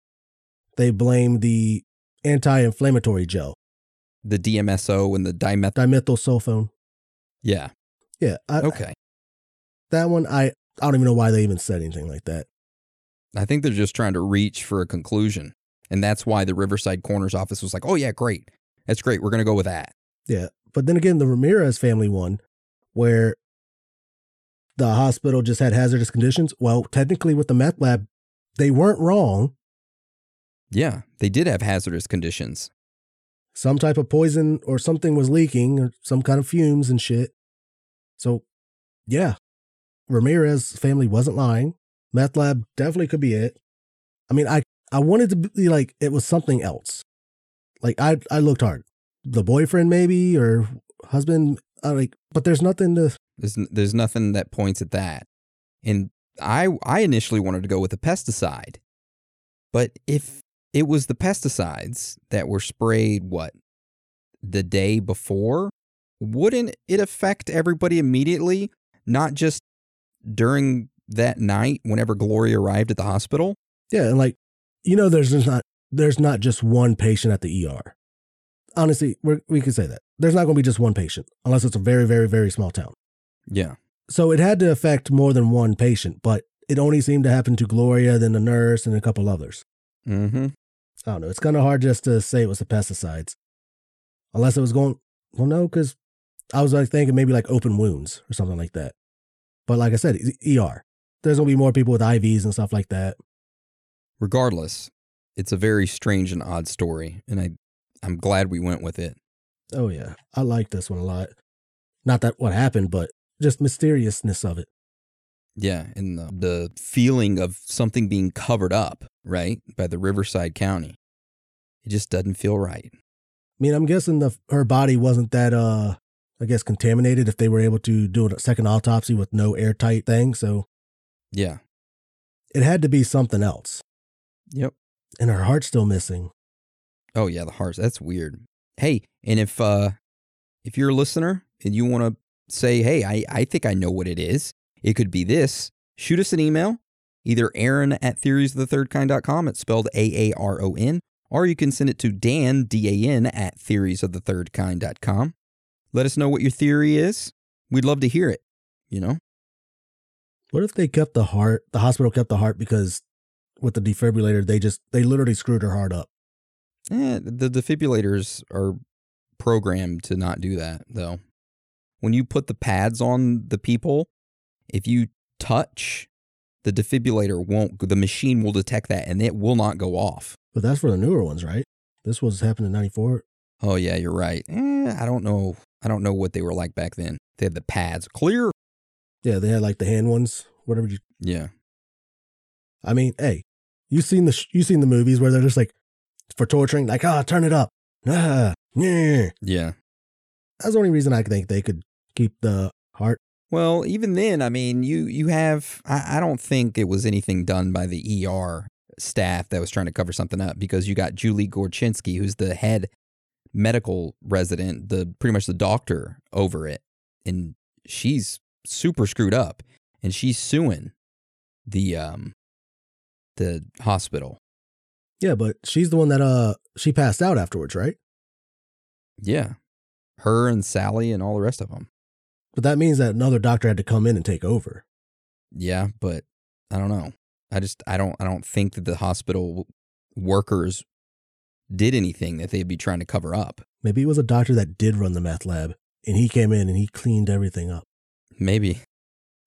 they blame the anti-inflammatory gel. The D M S O and the dimethyl. Dimethyl sulfone. Yeah. Yeah. I, okay. I, that one, I, I don't even know why they even said anything like that. I think they're just trying to reach for a conclusion. And that's why the Riverside Coroner's Office was like, oh, yeah, great. That's great. We're going to go with that. Yeah. But then again, the Ramirez family one where the hospital just had hazardous conditions. Well, technically with the meth lab, they weren't wrong. Yeah, they did have hazardous conditions. Some type of poison or something was leaking or some kind of fumes and shit. So, yeah, Ramirez family wasn't lying. Meth lab definitely could be it. I mean, I, I wanted to be like, it was something else. Like, I I looked hard. The boyfriend maybe or husband, I like, but there's nothing to... There's, there's nothing that points at that. And I I initially wanted to go with the pesticide. But if it was the pesticides that were sprayed, what, the day before, wouldn't it affect everybody immediately? Not just during that night whenever Gloria arrived at the hospital? Yeah, and like, you know, there's just not there's not just one patient at the E R. Honestly, we're, we could say that. There's not going to be just one patient, unless it's a very, very, very small town. Yeah. So it had to affect more than one patient, but it only seemed to happen to Gloria, then the nurse, and a couple others. Mm-hmm. I don't know. It's kind of hard just to say it was the pesticides. Unless it was going, well, no, because I was like thinking maybe like open wounds or something like that. But like I said, E R. There's going to be more people with I Vs and stuff like that. Regardless, it's a very strange and odd story, and I, I'm glad we went with it. Oh, yeah. I like this one a lot. Not that what happened, but just mysteriousness of it. Yeah, and the, the feeling of something being covered up, right, by the Riverside County. It just doesn't feel right. I mean, I'm guessing the her body wasn't that, uh, I guess, contaminated if they were able to do a second autopsy with no airtight thing, so. Yeah. It had to be something else. Yep. And her heart's still missing. Oh, yeah, the heart's, that's weird. Hey, and if, uh, if you're a listener and you want to say, hey, I, I think I know what it is. It could be this. Shoot us an email, either Aaron at theories of the third kind dot com. It's spelled A A R O N. Or you can send it to Dan, D A N, at theories of the third kind dot com. Let us know what your theory is. We'd love to hear it, you know? What if they kept the heart, the hospital kept the heart because with the defibrillator, they just, they literally screwed her heart up. Eh, the defibrillators are programmed to not do that, though. When you put the pads on the people, if you touch, the defibrillator won't, the machine will detect that and it will not go off. But that's for the newer ones, right? This was happened in ninety-four. Oh, yeah, you're right. Eh, I don't know. I don't know what they were like back then. They had the pads clear. Yeah, they had like the hand ones, whatever you. Yeah. I mean, hey, you've seen the, you've seen the movies where they're just like, for torturing, like, ah, oh, turn it up. Ah, yeah. Yeah. That's the only reason I think they could keep the heart. Well, even then, I mean, you you have, I, I don't think it was anything done by the E R staff that was trying to cover something up, because you got Julie Gorczynski, who's the head medical resident, the pretty much the doctor over it. And she's super screwed up and she's suing the um the hospital. Yeah, but she's the one that uh she passed out afterwards, right? Yeah. Her and Sally and all the rest of them. But that means that another doctor had to come in and take over. Yeah, but I don't know. I just I don't I don't think that the hospital workers did anything that they'd be trying to cover up. Maybe it was a doctor that did run the meth lab, and he came in and he cleaned everything up. Maybe.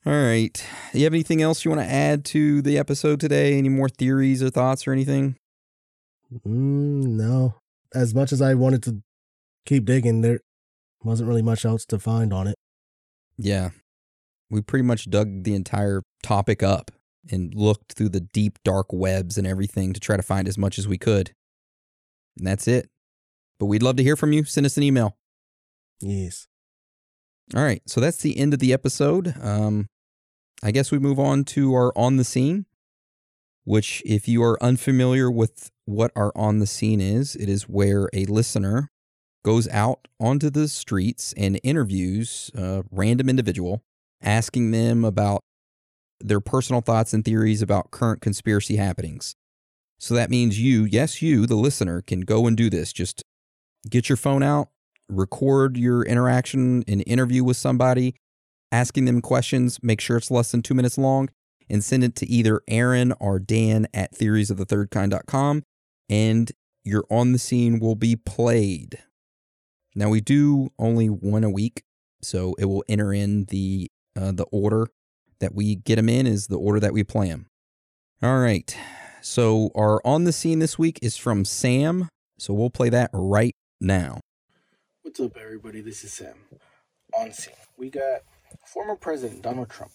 All right. Do you have anything else you want to add to the episode today? Any more theories or thoughts or anything? Mm, no. As much as I wanted to keep digging, there wasn't really much else to find on it. Yeah. We pretty much dug the entire topic up and looked through the deep, dark webs and everything to try to find as much as we could. And that's it. But we'd love to hear from you. Send us an email. Yes. All right. So that's the end of the episode. Um, I guess we move on to our On the Scene, which if you are unfamiliar with what our On the Scene is, it is where a listener goes out onto the streets and interviews a random individual, asking them about their personal thoughts and theories about current conspiracy happenings. So that means you, yes, you, the listener, can go and do this. Just get your phone out, record your interaction, an interview with somebody, asking them questions, make sure it's less than two minutes long, and send it to either Aaron or Dan at theories of the third kind dot com, and your On the Scene will be played. Now, we do only one a week, so it will enter in the uh, the order that we get them in is the order that we play them. All right, so our On the Scene this week is from Sam, so we'll play that right now. What's up, everybody? This is Sam. On Scene. We got former President Donald Trump.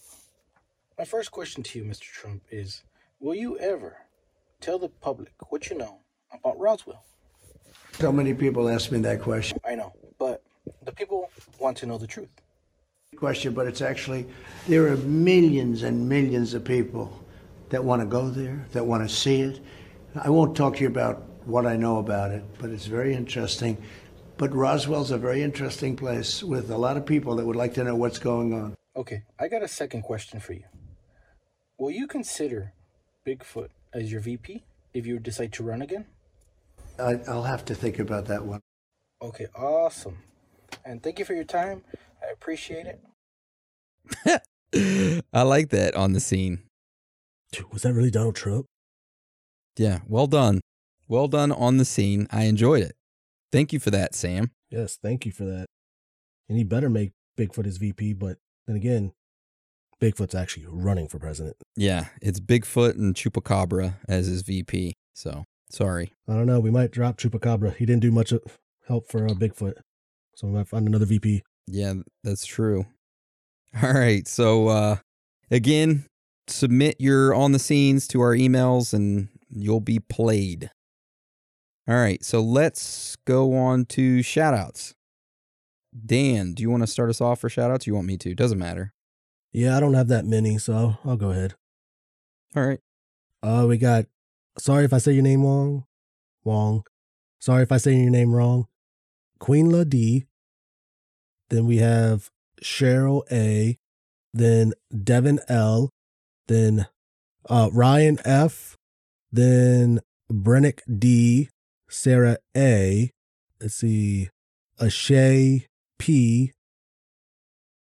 My first question to you, Mister Trump, is will you ever tell the public what you know about Roswell? So many people ask me that question. I know, but the people want to know the truth. Question, but it's actually, there are millions and millions of people that want to go there, that want to see it. I won't talk to you about what I know about it, but it's very interesting. But Roswell's a very interesting place with a lot of people that would like to know what's going on. Okay, I got a second question for you. Will you consider Bigfoot as your V P if you decide to run again? I, I'll have to think about that one. Okay, awesome. And thank you for your time. I appreciate it. I like that On the Scene. Dude, was that really Donald Trump? Yeah, well done. Well done, On the Scene. I enjoyed it. Thank you for that, Sam. Yes, thank you for that. And he better make Bigfoot his V P, but then again, Bigfoot's actually running for president. Yeah, it's Bigfoot and Chupacabra as his V P, so sorry. I don't know. We might drop Chupacabra. He didn't do much help for uh, Bigfoot, so we might find another V P. Yeah, that's true. All right. So, uh, again, submit your On the Scenes to our emails and you'll be played. All right. So let's go on to shout outs. Dan, do you want to start us off for shout outs? You want me to? Doesn't matter. Yeah, I don't have that many, so I'll, I'll go ahead. All right. Uh, we got, sorry if I say your name wrong. Wong. Sorry if I say your name wrong. Queen La D. Then we have Cheryl A, then Devin L, then uh, Ryan F, then Brennick D, Sarah A, let's see, Ashay P,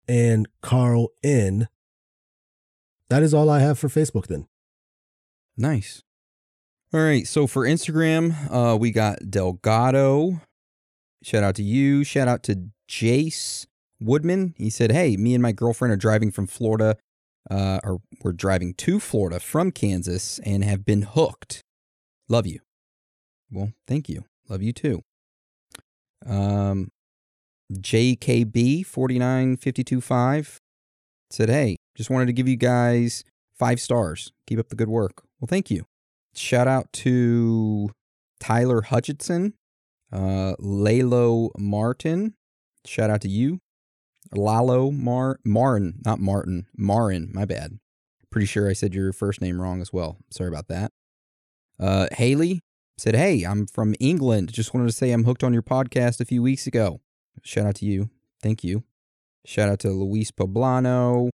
and Carl N. That is all I have for Facebook then. Nice. All right, so for Instagram, uh, we got Delgado. Shout out to you. Shout out to Jace Woodman. He said, hey, me and my girlfriend are driving from Florida, uh, or we're driving to Florida from Kansas and have been hooked. Love you. Well, thank you. Love you too. Um, J K B four nine five two five said, hey, just wanted to give you guys five stars. Keep up the good work. Well, thank you. Shout out to Tyler Hutchinson. Uh, Lalo Martin, shout out to you. Lalo Mar Marin, not Martin, Marin, my bad. Pretty sure I said your first name wrong as well. Sorry about that. Uh, Haley said, hey, I'm from England. Just wanted to say I'm hooked on your podcast a few weeks ago. Shout out to you. Thank you. Shout out to Luis Poblano.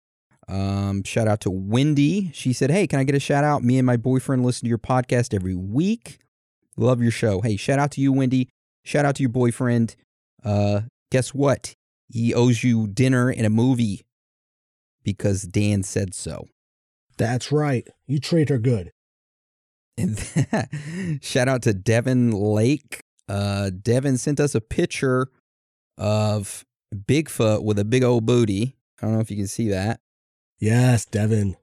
Um, shout out to Wendy. She said, hey, can I get a shout out? Me and my boyfriend listen to your podcast every week. Love your show. Hey, shout out to you, Wendy. Shout out to your boyfriend. Uh, guess what? He owes you dinner and a movie because Dan said so. That's right. You treat her good. And then, shout out to Devin Lake. Uh, Devin sent us a picture of Bigfoot with a big old booty. I don't know if you can see that. Yes, Devin.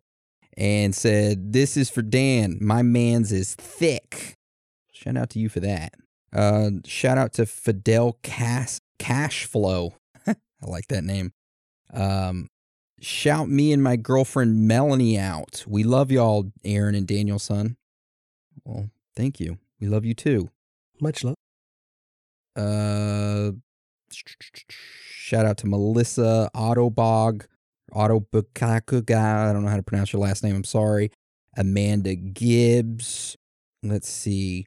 And said, this is for Dan. My man's is thick. Shout out to you for that. Uh, shout out to Fidel Cash Cashflow. I like that name. Um, shout me and my girlfriend Melanie out. We love y'all, Aaron and Daniel's son. Well, thank you. We love you too. Much love. Uh, shout out to Melissa Autobog. Autobukakuga. I don't know how to pronounce your last name. I'm sorry. Amanda Gibbs. Let's see.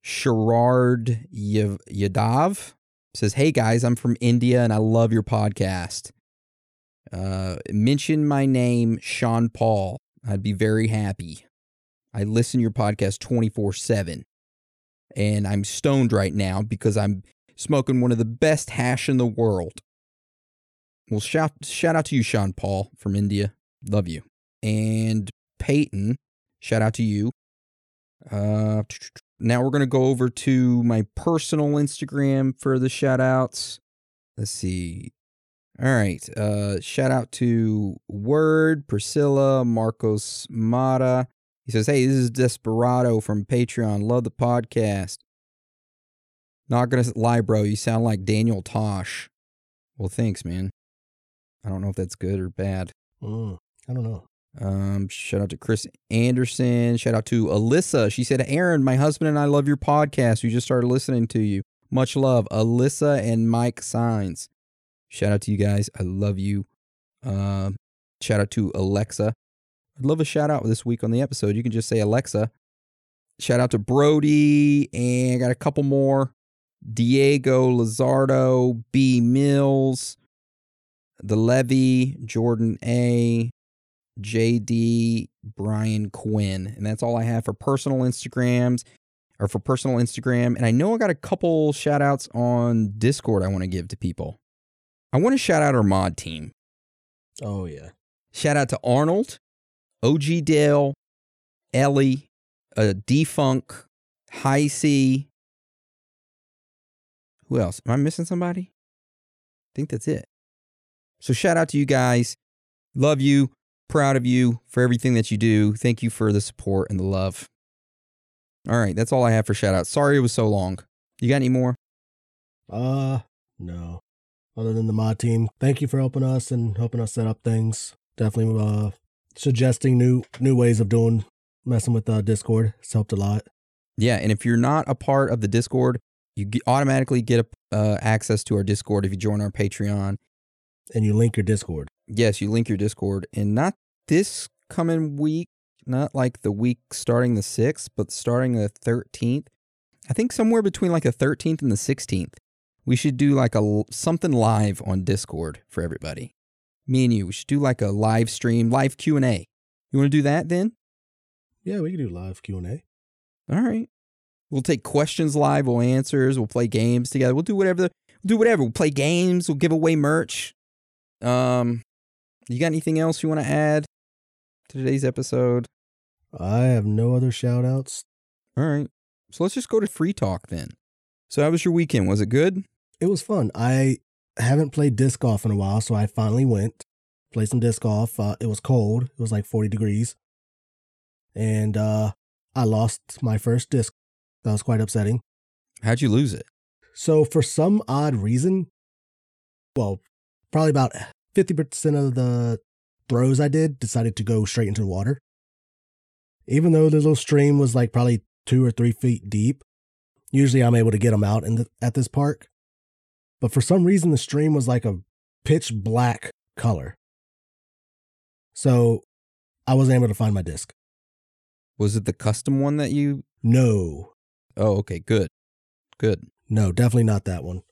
Sherard Yadav says, hey guys, I'm from India and I love your podcast. Uh, mention my name, Sean Paul. I'd be very happy. I listen to your podcast twenty-four seven. And I'm stoned right now because I'm smoking one of the best hash in the world. Well, shout, shout out to you, Sean Paul from India. Love you. And Peyton, shout out to you. Uh, now we're going to go over to my personal Instagram for the shout outs. Let's see. All right. Uh, shout out to Word, Priscilla, Marcos Mata. He says, hey, this is Desperado from Patreon. Love the podcast. Not going to lie, bro. You sound like Daniel Tosh. Well, thanks, man. I don't know if that's good or bad. Mm, I don't know. Um, shout out to Chris Anderson. Shout out to Alyssa. She said, Aaron, my husband and I love your podcast. We just started listening to you. Much love. Alyssa and Mike Signs. Shout out to you guys. I love you. Uh, shout out to Alexa. I'd love a shout out this week on the episode. You can just say Alexa. Shout out to Brody. And I got a couple more. Diego Lizardo, B. Mills, The Levy, Jordan A, J D, Brian Quinn. And that's all I have for personal Instagrams, or for personal Instagram. And I know I got a couple shout outs on Discord I want to give to people. I want to shout out our mod team. Oh, yeah. Shout out to Arnold, O G Dale, Ellie, uh, D-Funk, High C. Who else? Am I missing somebody? I think that's it. So shout out to you guys. Love you. Proud of you for everything that you do. Thank you for the support and the love. All right. That's all I have for shout out. Sorry it was so long. You got any more? Uh, no. Other than the mod team. Thank you for helping us and helping us set up things. Definitely uh, suggesting new new ways of doing, messing with uh, Discord. It's helped a lot. Yeah. And if you're not a part of the Discord, you get, automatically get uh, access to our Discord if you join our Patreon. And you link your Discord. Yes, you link your Discord. And not this coming week, not like the week starting the sixth, but starting the thirteenth. I think somewhere between like the thirteenth and the sixteenth, we should do like a something live on Discord for everybody. Me and you, we should do like a live stream, live Q and A. You want to do that then? Yeah, we can do live Q and A. All right. We'll take questions live, we'll answers, we'll play games together. We'll do whatever, the, we'll do whatever. We'll play games, we'll give away merch. Um, you got anything else you want to add to today's episode? I have no other shout outs. All right. So let's just go to free talk then. So how was your weekend? Was it good? It was fun. I haven't played disc golf in a while, so I finally went, played some disc golf. Uh, it was cold. It was like forty degrees. And, uh, I lost my first disc. That was quite upsetting. How'd you lose it? So for some odd reason, well, probably about fifty percent of the throws I did decided to go straight into the water. Even though the little stream was like probably two or three feet deep, usually I'm able to get them out in the, at this park. But for some reason, the stream was like a pitch black color. So I wasn't able to find my disc. Was it the custom one that you... No. Oh, okay. Good. Good. No, definitely not that one.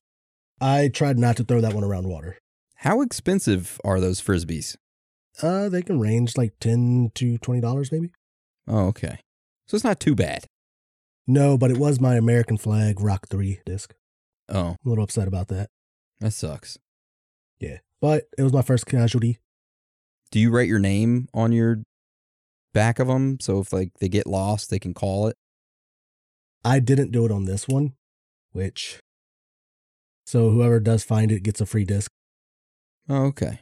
I tried not to throw that one around water. How expensive are those Frisbees? Uh, they can range like ten to twenty dollars maybe. Oh, okay. So it's not too bad. No, but it was my American flag Rock three disc. Oh. I'm a little upset about that. That sucks. Yeah, but it was my first casualty. Do you write your name on your back of them. So if like they get lost, they can call it. I didn't do it on this one, which, so whoever does find it gets a free disc. Oh, okay.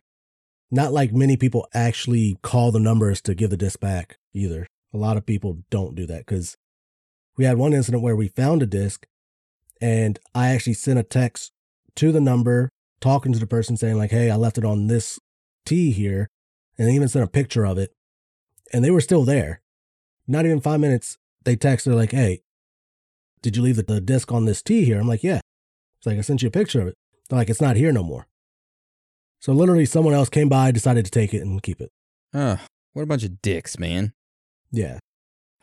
Not like many people actually call the numbers to give the disc back either. A lot of people don't do that because we had one incident where we found a disc and I actually sent a text to the number talking to the person saying like, hey, I left it on this tee here, and they even sent a picture of it, and they were still there. Not even five minutes, they texted like, hey, did you leave the, the disc on this tee here? I'm like, yeah. It's like, I sent you a picture of it. They're like, it's not here no more. So literally someone else came by, decided to take it and keep it. Ugh, what a bunch of dicks, man. Yeah.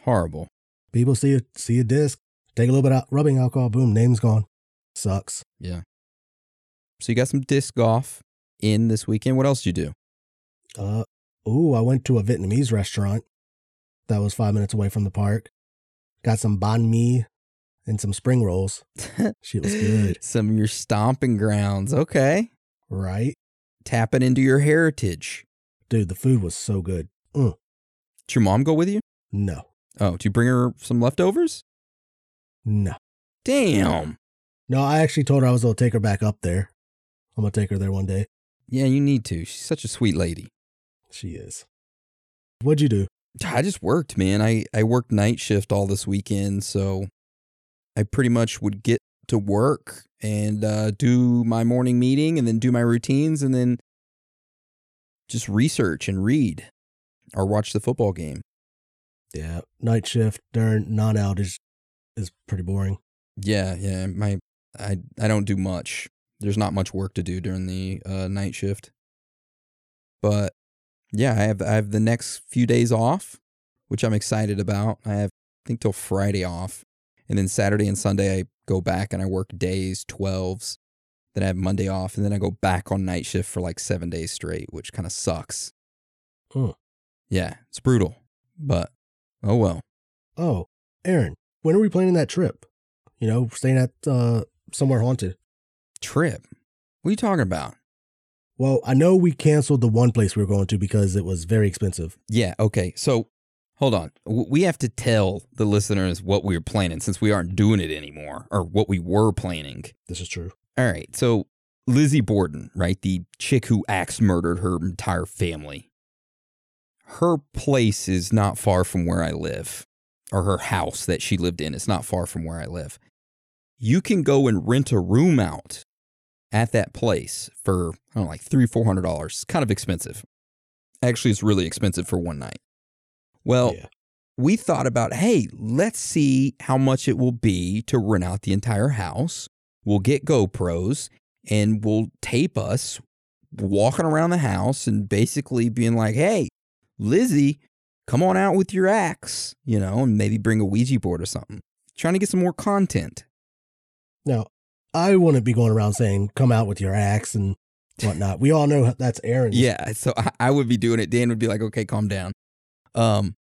Horrible. People see a, see a disc, take a little bit of rubbing alcohol, boom, name's gone. Sucks. Yeah. So you got some disc golf in this weekend. What else did you do? Uh, ooh, I went to a Vietnamese restaurant that was five minutes away from the park. Got some banh mi and some spring rolls. Shit was good. Some of your stomping grounds. Okay. Right. Tapping into your heritage. Dude, the food was so good. Mm. Did your mom go with you? No. Oh, did you bring her some leftovers? No. Damn. No, I actually told her I was going to take her back up there. I'm going to take her there one day. Yeah, you need to. She's such a sweet lady. She is. What'd you do? I just worked, man. I, I worked night shift all this weekend, so I pretty much would get to work and uh, do my morning meeting and then do my routines and then just research and read or watch the football game. Yeah, night shift during non-outage is pretty boring. Yeah, yeah. My I I don't do much. There's not much work to do during the uh, night shift. But yeah, I have I have the next few days off, which I'm excited about. I have I think till Friday off, and then Saturday and Sunday I go back and I work days, twelves. Then I have Monday off, and then I go back on night shift for like seven days straight, which kind of sucks. Huh. Yeah, it's brutal, but oh well. Oh, Aaron, when are we planning that trip? You know, staying at uh, somewhere haunted. Trip? What are you talking about? Well, I know we canceled the one place we were going to because it was very expensive. Yeah, okay. So, hold on. We have to tell the listeners what we were planning since we aren't doing it anymore, or what we were planning. This is true. All right. So, Lizzie Borden, right? The chick who axe murdered her entire family. Her place is not far from where I live, or her house that she lived in. It's not far from where I live. You can go and rent a room out at that place for, I don't know, like three hundred dollars, four hundred dollars. It's kind of expensive. Actually, it's really expensive for one night. Well, yeah. We thought about, hey, let's see how much it will be to rent out the entire house. We'll get GoPros and we'll tape us walking around the house and basically being like, hey, Lizzie, come on out with your axe, you know, and maybe bring a Ouija board or something. Trying to get some more content. Now, I wouldn't be going around saying, come out with your axe and whatnot. We all know that's Aaron's. Yeah, so I, I would be doing it. Dan would be like, okay, calm down. Um,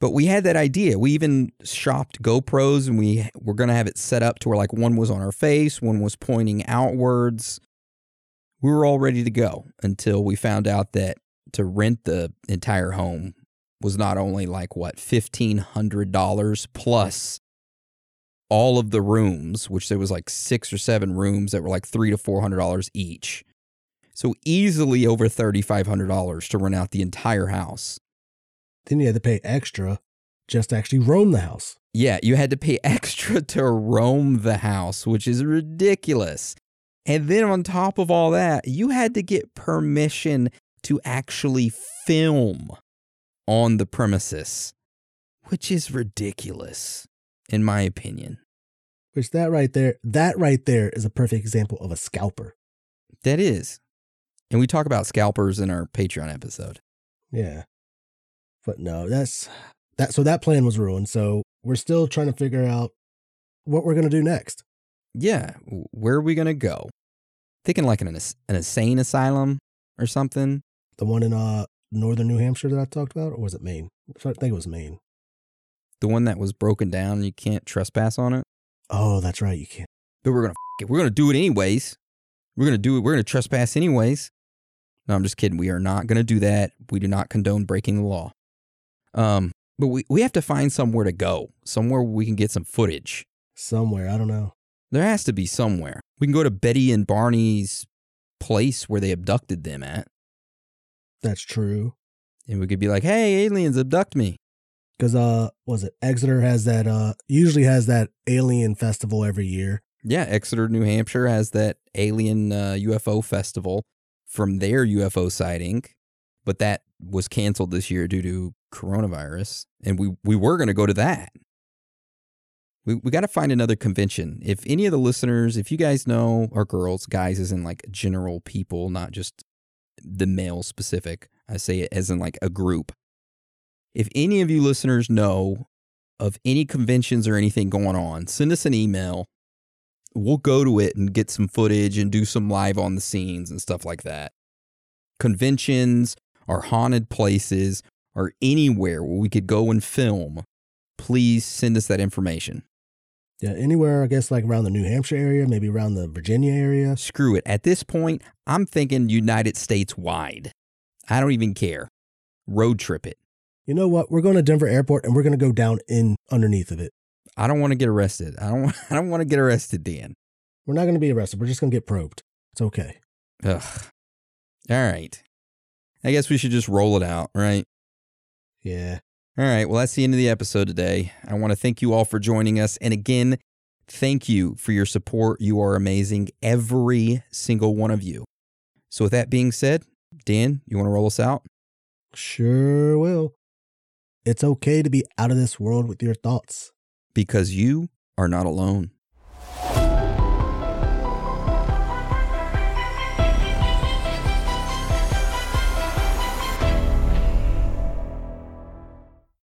but we had that idea. We even shopped GoPros, and we were going to have it set up to where like one was on our face, one was pointing outwards. We were all ready to go until we found out that to rent the entire home was not only like, what, fifteen hundred dollars plus all of the rooms, which there was like six or seven rooms that were like three hundred to four hundred dollars each. So easily over thirty-five hundred dollars to rent out the entire house. Then you had to pay extra just to actually roam the house. Yeah, you had to pay extra to roam the house, which is ridiculous. And then on top of all that, you had to get permission to actually film on the premises, which is ridiculous, in my opinion. Which that right there, that right there is a perfect example of a scalper. That is. And we talk about scalpers in our Patreon episode. Yeah. But no, that's that. So that plan was ruined. So we're still trying to figure out what we're going to do next. Yeah. Where are we going to go? Thinking like an, an insane asylum or something. The one in uh northern New Hampshire that I talked about, or was it Maine? I think it was Maine. The one that was broken down and you can't trespass on it? Oh, that's right. You can't. But we're going to f- it. We're going to do it anyways. We're going to do it. We're going to trespass anyways. No, I'm just kidding. We are not going to do that. We do not condone breaking the law. Um, but we, we have to find somewhere to go, somewhere we can get some footage. Somewhere, I don't know. There has to be somewhere. We can go to Betty and Barney's place where they abducted them at. That's true. And we could be like, hey, aliens, abduct me. Because, uh, was it Exeter has that, uh, usually has that alien festival every year. Yeah, Exeter, New Hampshire has that alien uh, U F O festival from their U F O sighting. But that was canceled this year due to coronavirus. And we, we were going to go to that. We we got to find another convention. If any of the listeners, if you guys know, or girls, guys as in like general people, not just the male specific. I say it as in like a group. If any of you listeners know of any conventions or anything going on, send us an email. We'll go to it and get some footage and do some live on the scenes and stuff like that. Conventions or haunted places or anywhere where we could go and film, please send us that information. Yeah, anywhere, I guess, like around the New Hampshire area, maybe around the Virginia area. Screw it. At this point, I'm thinking United States wide. I don't even care. Road trip it. You know what? We're going to Denver Airport and we're going to go down in underneath of it. I don't want to get arrested. I don't. I don't want to get arrested, Dan. We're not going to be arrested. We're just going to get probed. It's okay. Ugh. All right. I guess we should just roll it out, right? Yeah. All right, well, that's the end of the episode today. I want to thank you all for joining us. And again, thank you for your support. You are amazing, every single one of you. So with that being said, Dan, you want to roll us out? Sure will. It's okay to be out of this world with your thoughts. Because you are not alone.